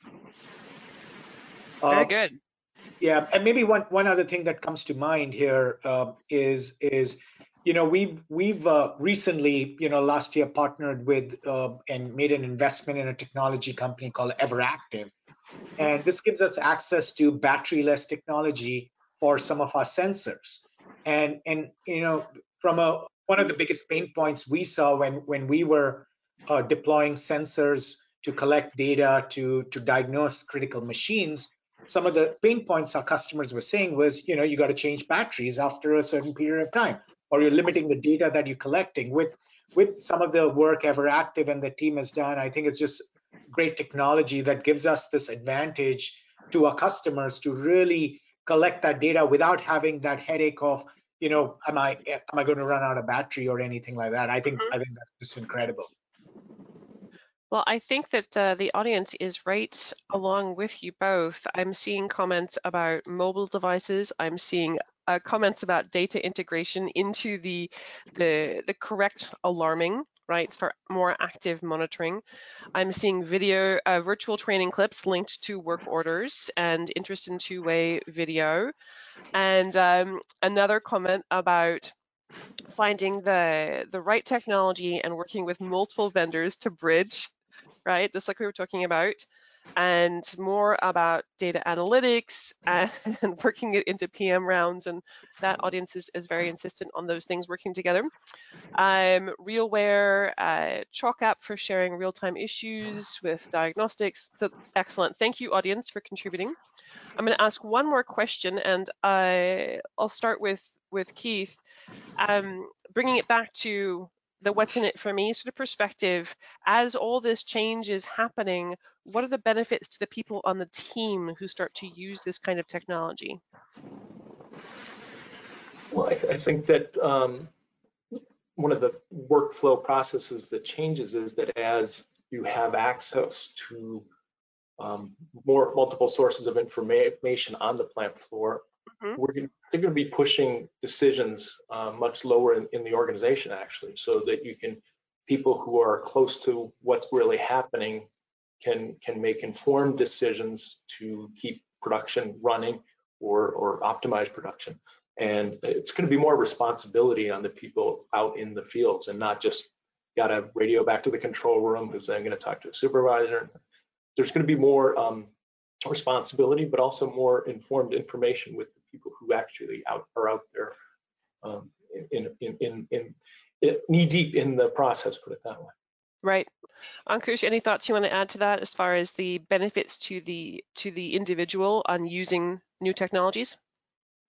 Very um, good. Yeah, and maybe one, one other thing that comes to mind here uh, is, is you know, we've we've uh, recently, you know, last year partnered with uh, and made an investment in a technology company called Everactive, and this gives us access to batteryless technology for some of our sensors. And and you know, from a one of the biggest pain points we saw when when we were uh, deploying sensors to collect data to to diagnose critical machines, some of the pain points our customers were saying was, you know, you got to change batteries after a certain period of time, or you're limiting the data that you're collecting. With with some of the work Everactive and the team has done, I think it's just great technology that gives us this advantage to our customers to really collect that data without having that headache of, you know, am I am I going to run out of battery or anything like that? I think mm-hmm. I think that's just incredible. Well, I think that uh, the audience is right along with you both. I'm seeing comments about mobile devices. I'm seeing uh, comments about data integration into the, the, the correct alarming, right, for more active monitoring. I'm seeing video, uh, virtual training clips linked to work orders and interest in two-way video. And um, another comment about finding the, the right technology and working with multiple vendors to bridge, right, just like we were talking about, and more about data analytics and, and working it into P M rounds, and that audience is, is very insistent on those things working together. Um, Realware, uh, Chalk app for sharing real-time issues with diagnostics. So excellent. Thank you, audience, for contributing. I'm going to ask one more question, and I, I'll start with, with Keith, um, bringing it back to the what's in it for me sort of perspective. As all this change is happening, what are the benefits to the people on the team who start to use this kind of technology? Well, I, th I think that um, one of the workflow processes that changes is that as you have access to um, more multiple sources of information on the plant floor, Mm-hmm. We're gonna, they're going to be pushing decisions uh, much lower in, in the organization, actually, so that you can people who are close to what's really happening can can make informed decisions to keep production running or or optimize production. And it's going to be more responsibility on the people out in the fields, and not just got to radio back to the control room who's then going to talk to a supervisor. There's going to be more um, responsibility, but also more informed information with the people who actually out are out there um, in, in, in, in, in knee deep in the process, put it that way. Right. Ankush, any thoughts you want to add to that as far as the benefits to the to the individual on using new technologies?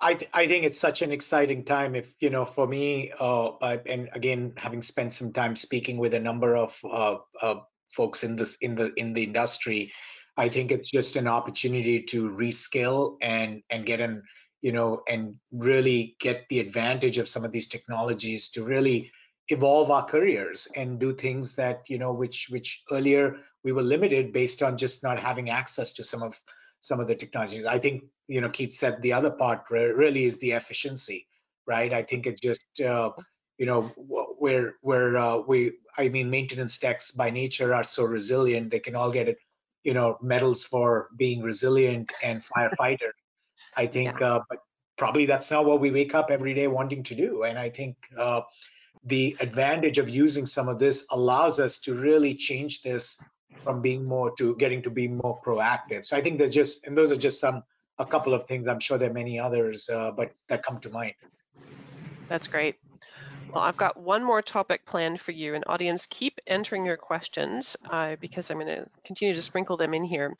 I, th I think it's such an exciting time. If you know, for me, uh, I, and again, having spent some time speaking with a number of uh, uh, folks in this in the in the industry, I think it's just an opportunity to reskill and and get an you know and really get the advantage of some of these technologies to really evolve our careers and do things that you know which which earlier we were limited based on just not having access to some of some of the technologies. I think you know Keith said the other part really is the efficiency, right? I think it just uh, you know we're we're uh, we I mean maintenance techs by nature are so resilient, they can all get it. You know, medals for being resilient and firefighter. I think, yeah. uh, but probably that's not what we wake up every day wanting to do. And I think uh, the advantage of using some of this allows us to really change this from being more to getting to be more proactive. So I think there's just, and those are just some, a couple of things. I'm sure there are many others, uh, but that come to mind. That's great. Well, I've got one more topic planned for you, and audience, keep entering your questions uh, because I'm going to continue to sprinkle them in here.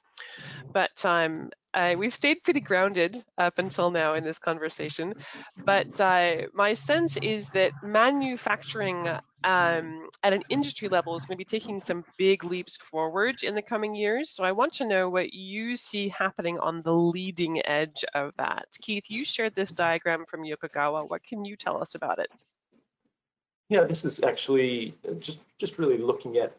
But um, uh, we've stayed pretty grounded up until now in this conversation. But uh, my sense is that manufacturing um, at an industry level is going to be taking some big leaps forward in the coming years. So I want to know what you see happening on the leading edge of that. Keith, you shared this diagram from Yokogawa. What can you tell us about it? Yeah, this is actually just, just really looking at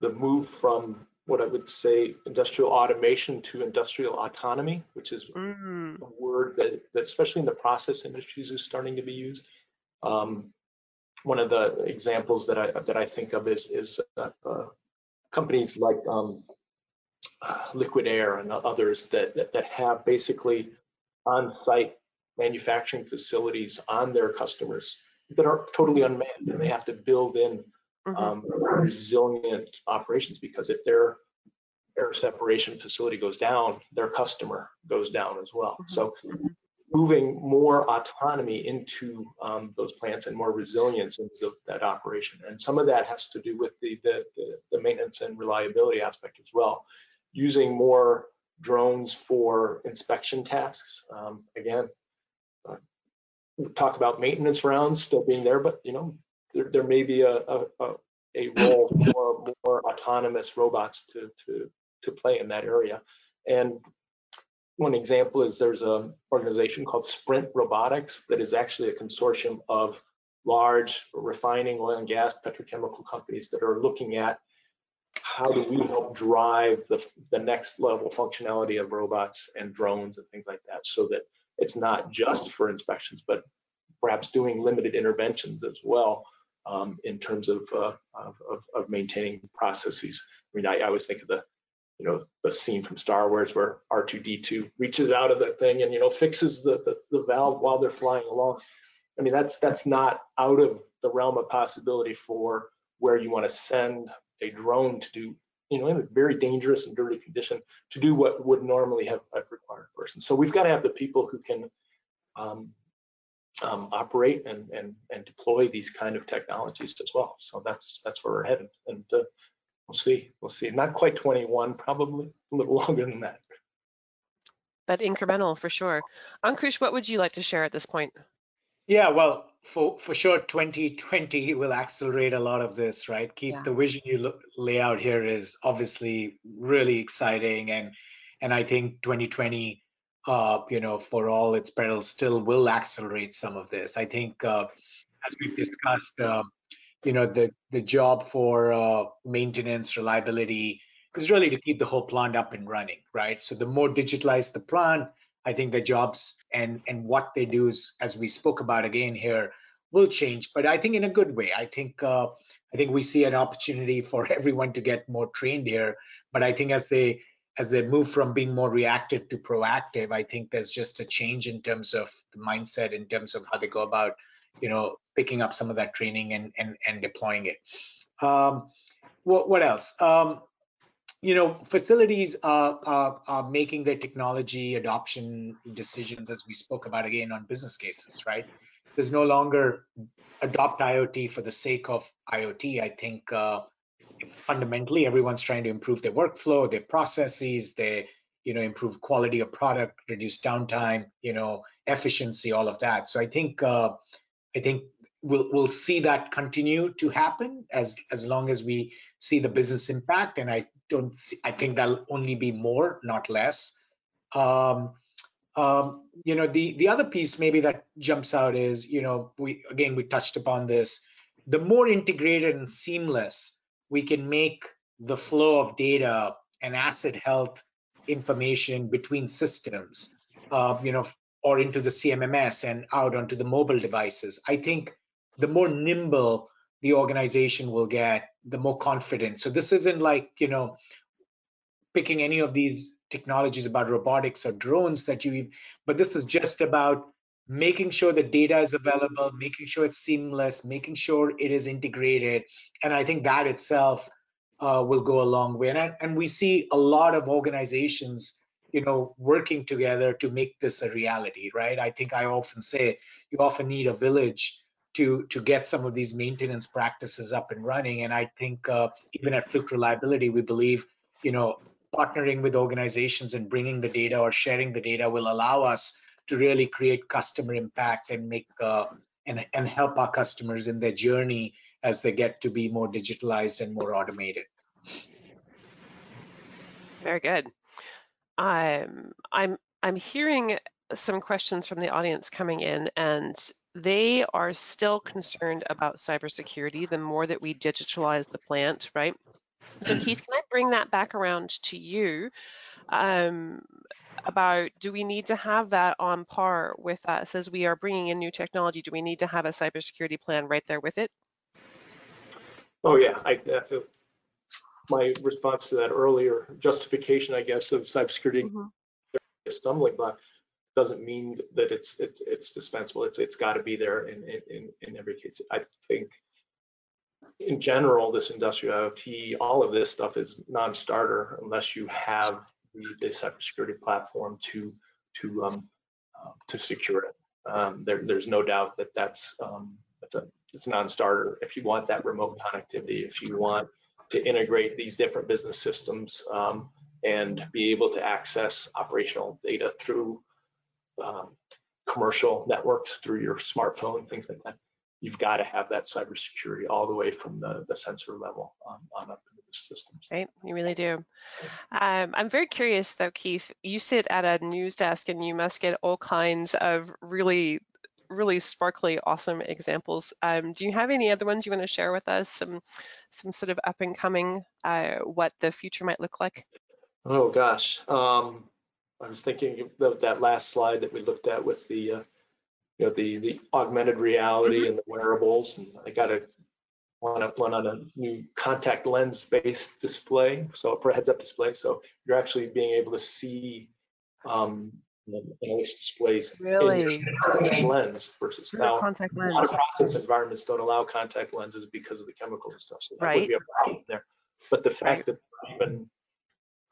the move from what I would say industrial automation to industrial autonomy, which is mm. a word that, that especially in the process industries is starting to be used. Um, one of the examples that I that I think of is is uh, uh, companies like um, uh, Liquid Air and others that, that that have basically on-site manufacturing facilities on their customers that are totally unmanned, and they have to build in um, resilient operations, because if their air separation facility goes down, their customer goes down as well. So moving more autonomy into um, those plants and more resilience into that operation. And some of that has to do with the, the, the maintenance and reliability aspect as well. Using more drones for inspection tasks, um, again, uh, we talk about maintenance rounds still being there, but you know there, there may be a, a a role for more autonomous robots to to to play in that area. And one example is there's an organization called Sprint Robotics that is actually a consortium of large refining, oil and gas, petrochemical companies that are looking at how do we help drive the, the next level functionality of robots and drones and things like that, so that it's not just for inspections, but perhaps doing limited interventions as well, um, in terms of, uh, of, of maintaining processes. I mean, I, I always think of the, you know, the scene from Star Wars where R two D two reaches out of the thing and, you know, fixes the, the, the valve while they're flying along. I mean, that's, that's not out of the realm of possibility for where you want to send a drone to do, you know, in a very dangerous and dirty condition, to do what would normally have, have required a person. So we've got to have the people who can um, um, operate and, and, and deploy these kind of technologies as well. So that's, that's where we're headed. And uh, we'll see, we'll see. Not quite twenty-one, probably a little longer than that. That incremental for sure. Ankush, what would you like to share at this point? Yeah, well, for, for sure, twenty twenty will accelerate a lot of this, right? Keith, yeah. The vision you look, lay out here is obviously really exciting. And and I think twenty twenty, uh, you know, for all its perils, still will accelerate some of this. I think, uh, as we've discussed, uh, you know, the, the job for uh, maintenance, reliability, is really to keep the whole plant up and running, right? So the more digitalized the plant, I think the jobs and, and what they do is, as we spoke about again here, will change, but I think in a good way. I think uh, I think we see an opportunity for everyone to get more trained here. But I think as they as they move from being more reactive to proactive, I think there's just a change in terms of the mindset, in terms of how they go about, you know, picking up some of that training and and, and deploying it. Um, what what else? Um, You know, facilities are, are, are making their technology adoption decisions, as we spoke about again, on business cases, right? There's no longer adopt IoT for the sake of IoT. I think uh, fundamentally everyone's trying to improve their workflow, their processes, their, you know, improve quality of product, reduce downtime, you know, efficiency, all of that. So I think uh, I think we'll we'll see that continue to happen as as long as we see the business impact, and I. Don't see, I think that'll only be more, not less. Um, um, you know, the the other piece maybe that jumps out is, you know, we again we touched upon this. The more integrated and seamless we can make the flow of data and asset health information between systems, uh, you know, or into the C M M S and out onto the mobile devices. I think the more nimble the organization will get, the more confident. So this isn't like, you know, picking any of these technologies about robotics or drones that you, but this is just about making sure the data is available, making sure it's seamless, making sure it is integrated. And I think that itself uh, will go a long way. And, I, and we see a lot of organizations, you know, working together to make this a reality, right? I think I often say you often need a village to to get some of these maintenance practices up and running. And I think uh, even at Fluke Reliability, we believe, you know, partnering with organizations and bringing the data or sharing the data will allow us to really create customer impact and make uh, and, and help our customers in their journey as they get to be more digitalized and more automated. Very good. Um, I'm, I'm hearing some questions from the audience coming in, and they are still concerned about cybersecurity, the more that we digitalize the plant, right? So Keith, can I bring that back around to you um, about, do we need to have that on par with us as we are bringing in new technology? Do we need to have a cybersecurity plan right there with it? Oh yeah, I, uh, my response to that earlier justification, I guess, of cybersecurity mm-hmm. stumbling block. Doesn't mean that it's it's it's dispensable. It's it's got to be there in, in in every case. I think in general, this industrial IoT, all of this stuff is non-starter unless you have the, the cybersecurity platform to to um uh, to secure it. Um, there there's no doubt that that's um that's a it's a non-starter. If you want that remote connectivity, if you want to integrate these different business systems um, and be able to access operational data through Um, commercial networks, through your smartphone, things like that, you've got to have that cybersecurity all the way from the, the sensor level on, on up into the systems. Right, you really do. Um, I'm very curious though, Keith, you sit at a news desk and you must get all kinds of really really sparkly, awesome examples. Um, do you have any other ones you want to share with us? Some, some sort of up and coming, uh, what the future might look like? Oh gosh, um, I was thinking of that last slide that we looked at with the, uh, you know, the the augmented reality mm-hmm. and the wearables. And I got a one up one on a new contact lens based display, so for a heads up display. So you're actually being able to see. Um, Analyst displays really in contact lens versus You're now. Contact lens. A lot of process environments don't allow contact lenses because of the chemicals and stuff. So that right. would be a problem there. But the fact right. that we're even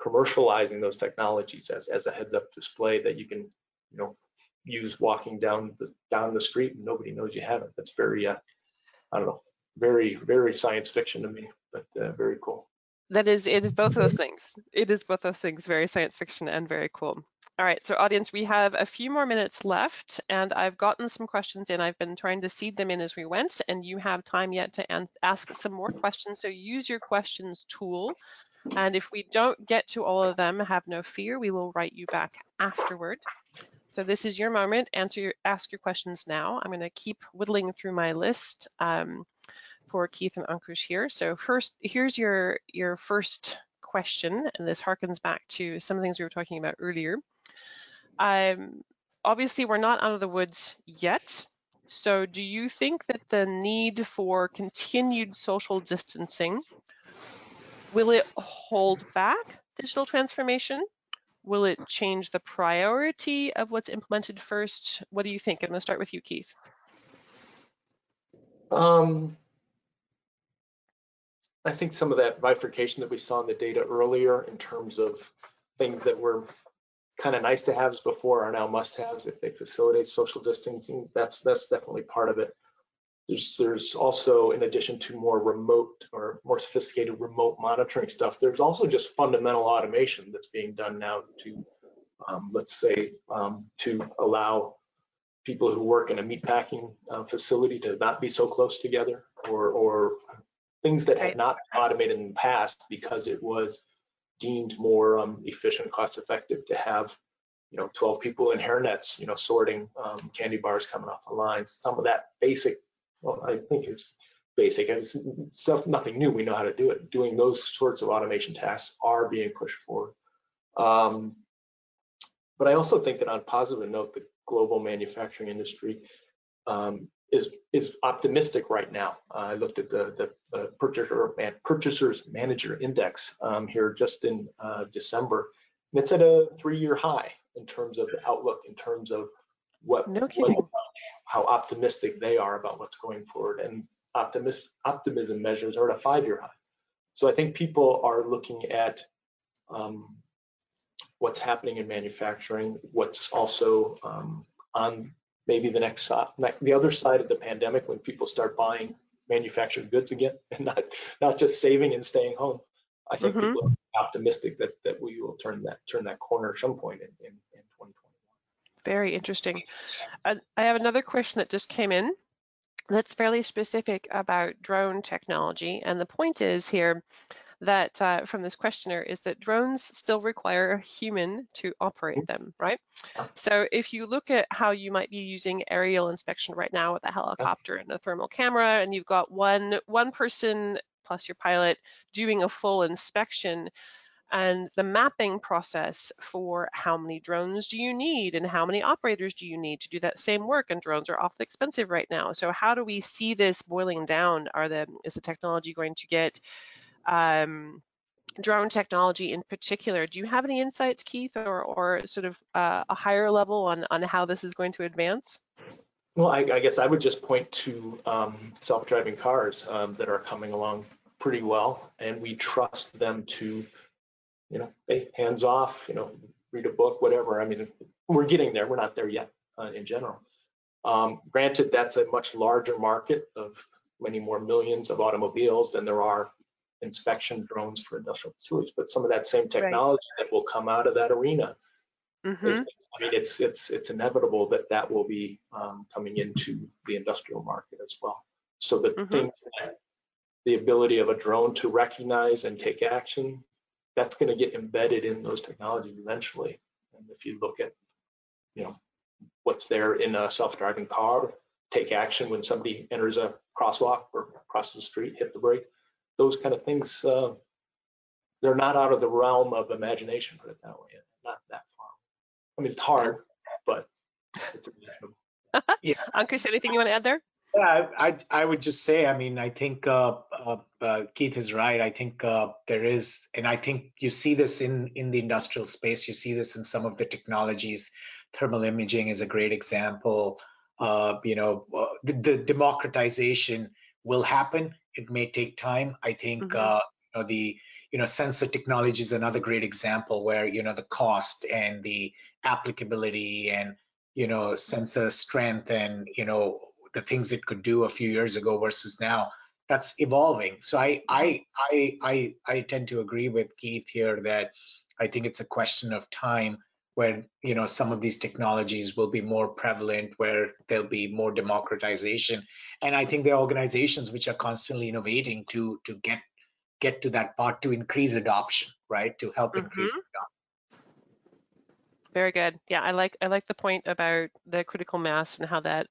commercializing those technologies as as a heads up display that you can, you know, use walking down the down the street and nobody knows you have it. That's very, uh, I don't know, very very science fiction to me, but uh, very cool. That is, it is both of those things. It is both those things, very science fiction and very cool. All right, so audience, we have a few more minutes left, and I've gotten some questions in. I've been trying to seed them in as we went, and you have time yet to ask some more questions. So use your questions tool. And if we don't get to all of them, have no fear, we will write you back afterward. So this is your moment. Answer your, ask your questions now. I'm going to keep whittling through my list um, for Keith and Ankush here. So first, here's your, your first question, and this harkens back to some things we were talking about earlier. Um, obviously, we're not out of the woods yet. So do you think that the need for continued social distancing, will it hold back digital transformation? Will it change the priority of what's implemented first? What do you think? I'm going to start with you, Keith. Um, I think some of that bifurcation that we saw in the data earlier in terms of things that were kind of nice to haves before are now must haves if they facilitate social distancing. That's that's definitely part of it. There's there's also, in addition to more remote or more sophisticated remote monitoring stuff, there's also just fundamental automation that's being done now to um, let's say um, to allow people who work in a meatpacking uh, facility to not be so close together, or or things that had not been automated in the past because it was deemed more um, efficient, cost-effective to have, you know, twelve people in hairnets, you know, sorting um, candy bars coming off the lines. Some of that basic, well, I think it's basic. It's stuff, nothing new. We know how to do it. Doing those sorts of automation tasks are being pushed forward. Um, but I also think that on a positive note, the global manufacturing industry um, is is optimistic right now. Uh, I looked at the the, the purchaser man, purchasers manager index um, here just in uh, December, and it's at a three-year high in terms of the outlook, in terms of what, no kidding. what how optimistic they are about what's going forward, and optimism optimism measures are at a five-year high. So I think people are looking at um, what's happening in manufacturing, what's also um, on maybe the next side, the other side of the pandemic, when people start buying manufactured goods again and not not just saving and staying home. I think mm-hmm. people are optimistic that that we will turn that turn that corner at some point in, in, in twenty twenty-one. Very interesting. I, I have another question that just came in that's fairly specific about drone technology, and the point is here that uh, from this questioner is that drones still require a human to operate them, right? So if you look at how you might be using aerial inspection right now with a helicopter and a thermal camera, and you've got one, one person plus your pilot doing a full inspection, and the mapping process for how many drones do you need and how many operators do you need to do that same work, and drones are awfully expensive right now. So how do we see this boiling down? Are the, is the technology going to get um drone technology in particular? Do you have any insights, Keith, or or sort of uh, a higher level on on how this is going to advance? Well, I, I guess I would just point to um, self-driving cars um, that are coming along pretty well, and we trust them to, you know, hey, hands off, you know, read a book, whatever. I mean, we're getting there. We're not there yet uh, in general. Um, granted, that's a much larger market of many more millions of automobiles than there are inspection drones for industrial facilities, but some of that same technology right. that will come out of that arena. Mm-hmm. I mean, it's it's it's inevitable that that will be um, coming into the industrial market as well. So the mm-hmm. things that the ability of a drone to recognize and take action, that's going to get embedded in those technologies eventually. And if you look at, you know, what's there in a self-driving car, take action when somebody enters a crosswalk or crosses the street, hit the brake, those kind of things. Uh, they're not out of the realm of imagination, put it that way, not that far. I mean, it's hard, but it's imaginable. Yeah. Ankush, anything you want to add there? Yeah, I I would just say, I mean, I think uh, uh, uh, Keith is right. I think uh, there is, and I think you see this in, in the industrial space. You see this in some of the technologies. Thermal imaging is a great example. Uh, you know, uh, the, the democratization will happen. It may take time. I think mm-hmm. uh, you know, the you know sensor technology is another great example where you know the cost and the applicability and you know sensor strength and you know. the things it could do a few years ago versus now, that's evolving. So I, I I I I tend to agree with Keith here that I think it's a question of time where you know some of these technologies will be more prevalent, where there'll be more democratization. And I think there are organizations which are constantly innovating to to get get to that part, to increase adoption, right? To help mm-hmm. increase adoption. Very good. Yeah, I like I like the point about the critical mass and how that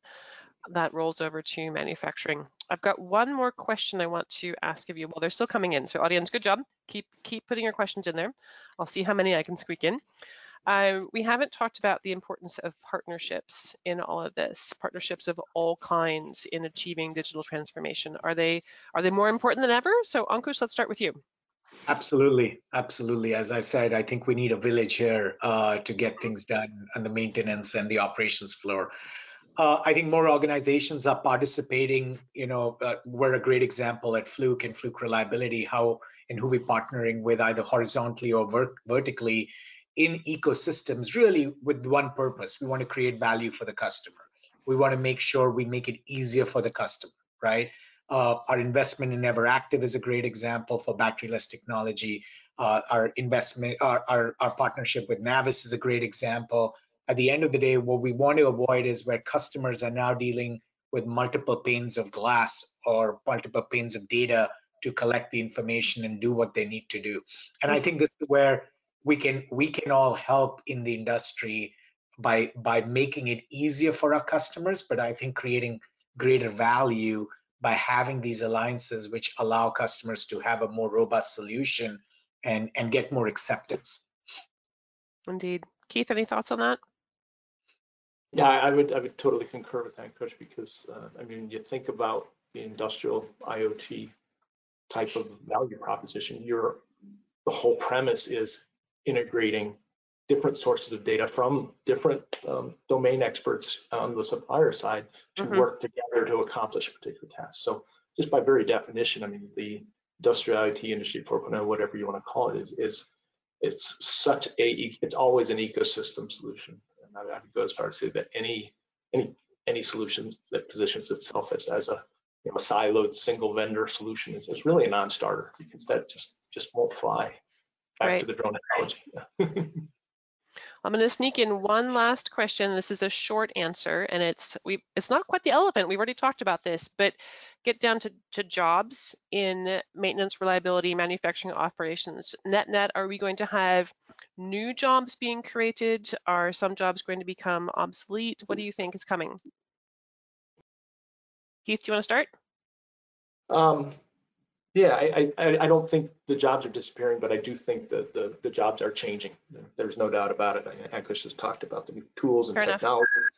that rolls over to manufacturing. I've got one more question I want to ask of you. Well, they're still coming in. So audience, good job. Keep keep putting your questions in there. I'll see how many I can squeak in. Um, we haven't talked about the importance of partnerships in all of this, partnerships of all kinds in achieving digital transformation. Are they are they more important than ever? So Ankush, let's start with you. Absolutely, absolutely. As I said, I think we need a village here uh, to get things done on the maintenance and the operations floor. Uh, I think more organizations are participating. You know, uh, we're a great example at Fluke and Fluke Reliability, how and who we're partnering with either horizontally or vert vertically in ecosystems, really with one purpose. We want to create value for the customer. We want to make sure we make it easier for the customer, right? Uh, our investment in Everactive is a great example for batteryless technology. Uh, our investment, our, our, our partnership with NavVis is a great example. At the end of the day, what we want to avoid is where customers are now dealing with multiple panes of glass or multiple panes of data to collect the information and do what they need to do. And I think this is where we can we can all help in the industry by by making it easier for our customers, but I think creating greater value by having these alliances which allow customers to have a more robust solution and, and get more acceptance. Indeed. Keith, any thoughts on that? Yeah, I would I would totally concur with that, Coach, because uh, I mean, you think about the industrial IoT type of value proposition. You're the whole premise is integrating different sources of data from different um, domain experts on the supplier side to mm-hmm. work together to accomplish a particular task. So just by very definition, I mean, the industrial IoT, industry four point oh, whatever you want to call it, is, is it's such a it's always an ecosystem solution. I would go as far as to say that any any any solution that positions itself as as a you know a siloed single vendor solution is, is really a non-starter, because that just just won't fly. Back right. to the drone analogy. I'm going to sneak in one last question. This is a short answer, and it's we it's not quite the elephant. We've already talked about this, but get down to to jobs in maintenance, reliability, manufacturing operations. Net net, are we going to have new jobs being created? Are some jobs going to become obsolete? What do you think is coming? Keith, do you want to start? Um, yeah, I, I I don't think the jobs are disappearing, but I do think that the the jobs are changing. There's no doubt about it. Ankush has talked about the new tools and technologies.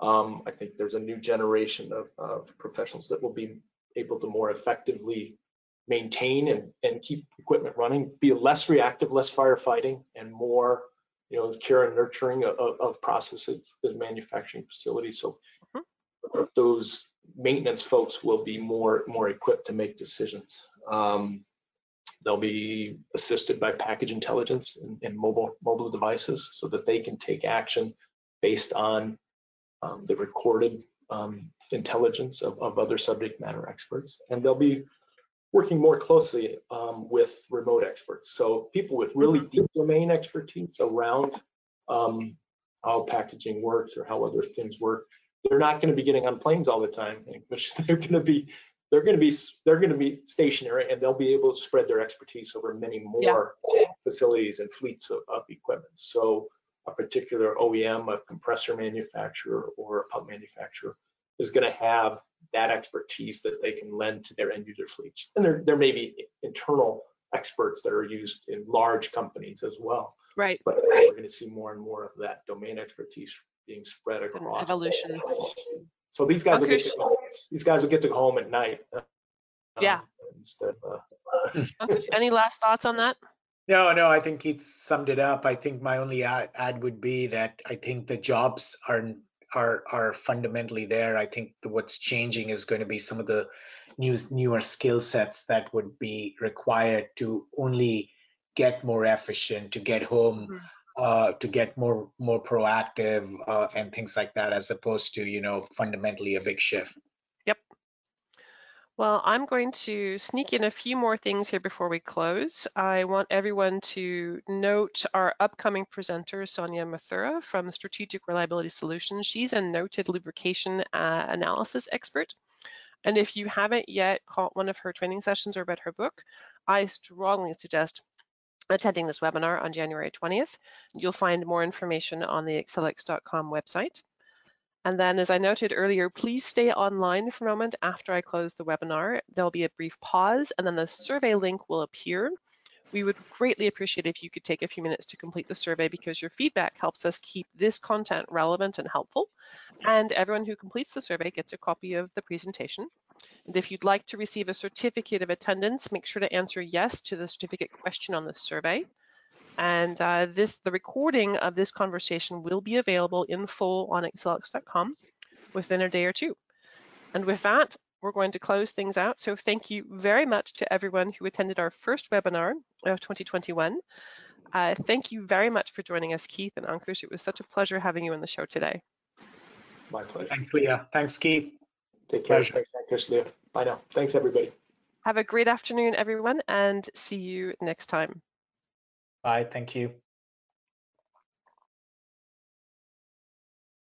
Um, I think there's a new generation of, of professionals that will be able to more effectively maintain and, and keep equipment running, be less reactive, less firefighting, and more, you know, care and nurturing of, of processes in manufacturing facilities. So mm-hmm. those maintenance folks will be more more equipped to make decisions. Um, they'll be assisted by package intelligence and, and mobile mobile devices so that they can take action based on Um, the recorded um, intelligence of, of other subject matter experts, and they'll be working more closely um, with remote experts. So people with really deep domain expertise around um, how packaging works or how other things work, they're not going to be getting on planes all the time. They're going to be, they're going to be, they're going to be stationary, and they'll be able to spread their expertise over many more yeah. facilities and fleets of, of equipment. So a particular O E M, a compressor manufacturer or a pump manufacturer is going to have that expertise that they can lend to their end user fleets. And there, there may be internal experts that are used in large companies as well. Right. But we're going to see more and more of that domain expertise being spread across. Evolution. So these guys, will get, to go, these guys will get to go home at night. Um, yeah. Instead of, uh, Ankush, any last thoughts on that? No, no, I think Keith summed it up. I think my only ad, ad would be that I think the jobs are are are fundamentally there. I think the, what's changing is going to be some of the new, newer skill sets that would be required to only get more efficient, to get home, mm-hmm. uh, to get more more proactive uh, and things like that, as opposed to, you know, fundamentally a big shift. Yep. Well, I'm going to sneak in a few more things here before we close. I want everyone to note our upcoming presenter, Sonia Mathura from Strategic Reliability Solutions. She's a noted lubrication uh, analysis expert. And if you haven't yet caught one of her training sessions or read her book, I strongly suggest attending this webinar on January twentieth. You'll find more information on the Accelix dot com website. And then, as I noted earlier, please stay online for a moment after I close the webinar. There'll be a brief pause, and then the survey link will appear. We would greatly appreciate if you could take a few minutes to complete the survey, because your feedback helps us keep this content relevant and helpful. And everyone who completes the survey gets a copy of the presentation. And if you'd like to receive a certificate of attendance, make sure to answer yes to the certificate question on the survey. And uh, this, the recording of this conversation will be available in full on Accelix dot com within a day or two. And with that, we're going to close things out. So thank you very much to everyone who attended our first webinar of twenty twenty-one. Uh, thank you very much for joining us, Keith and Ankush. It was such a pleasure having you on the show today. My pleasure. Thanks, Leah. Thanks, Keith. Take care. Pleasure. Thanks, Ankush, Leah. Bye now. Thanks, everybody. Have a great afternoon, everyone, and see you next time. Bye. Thank you.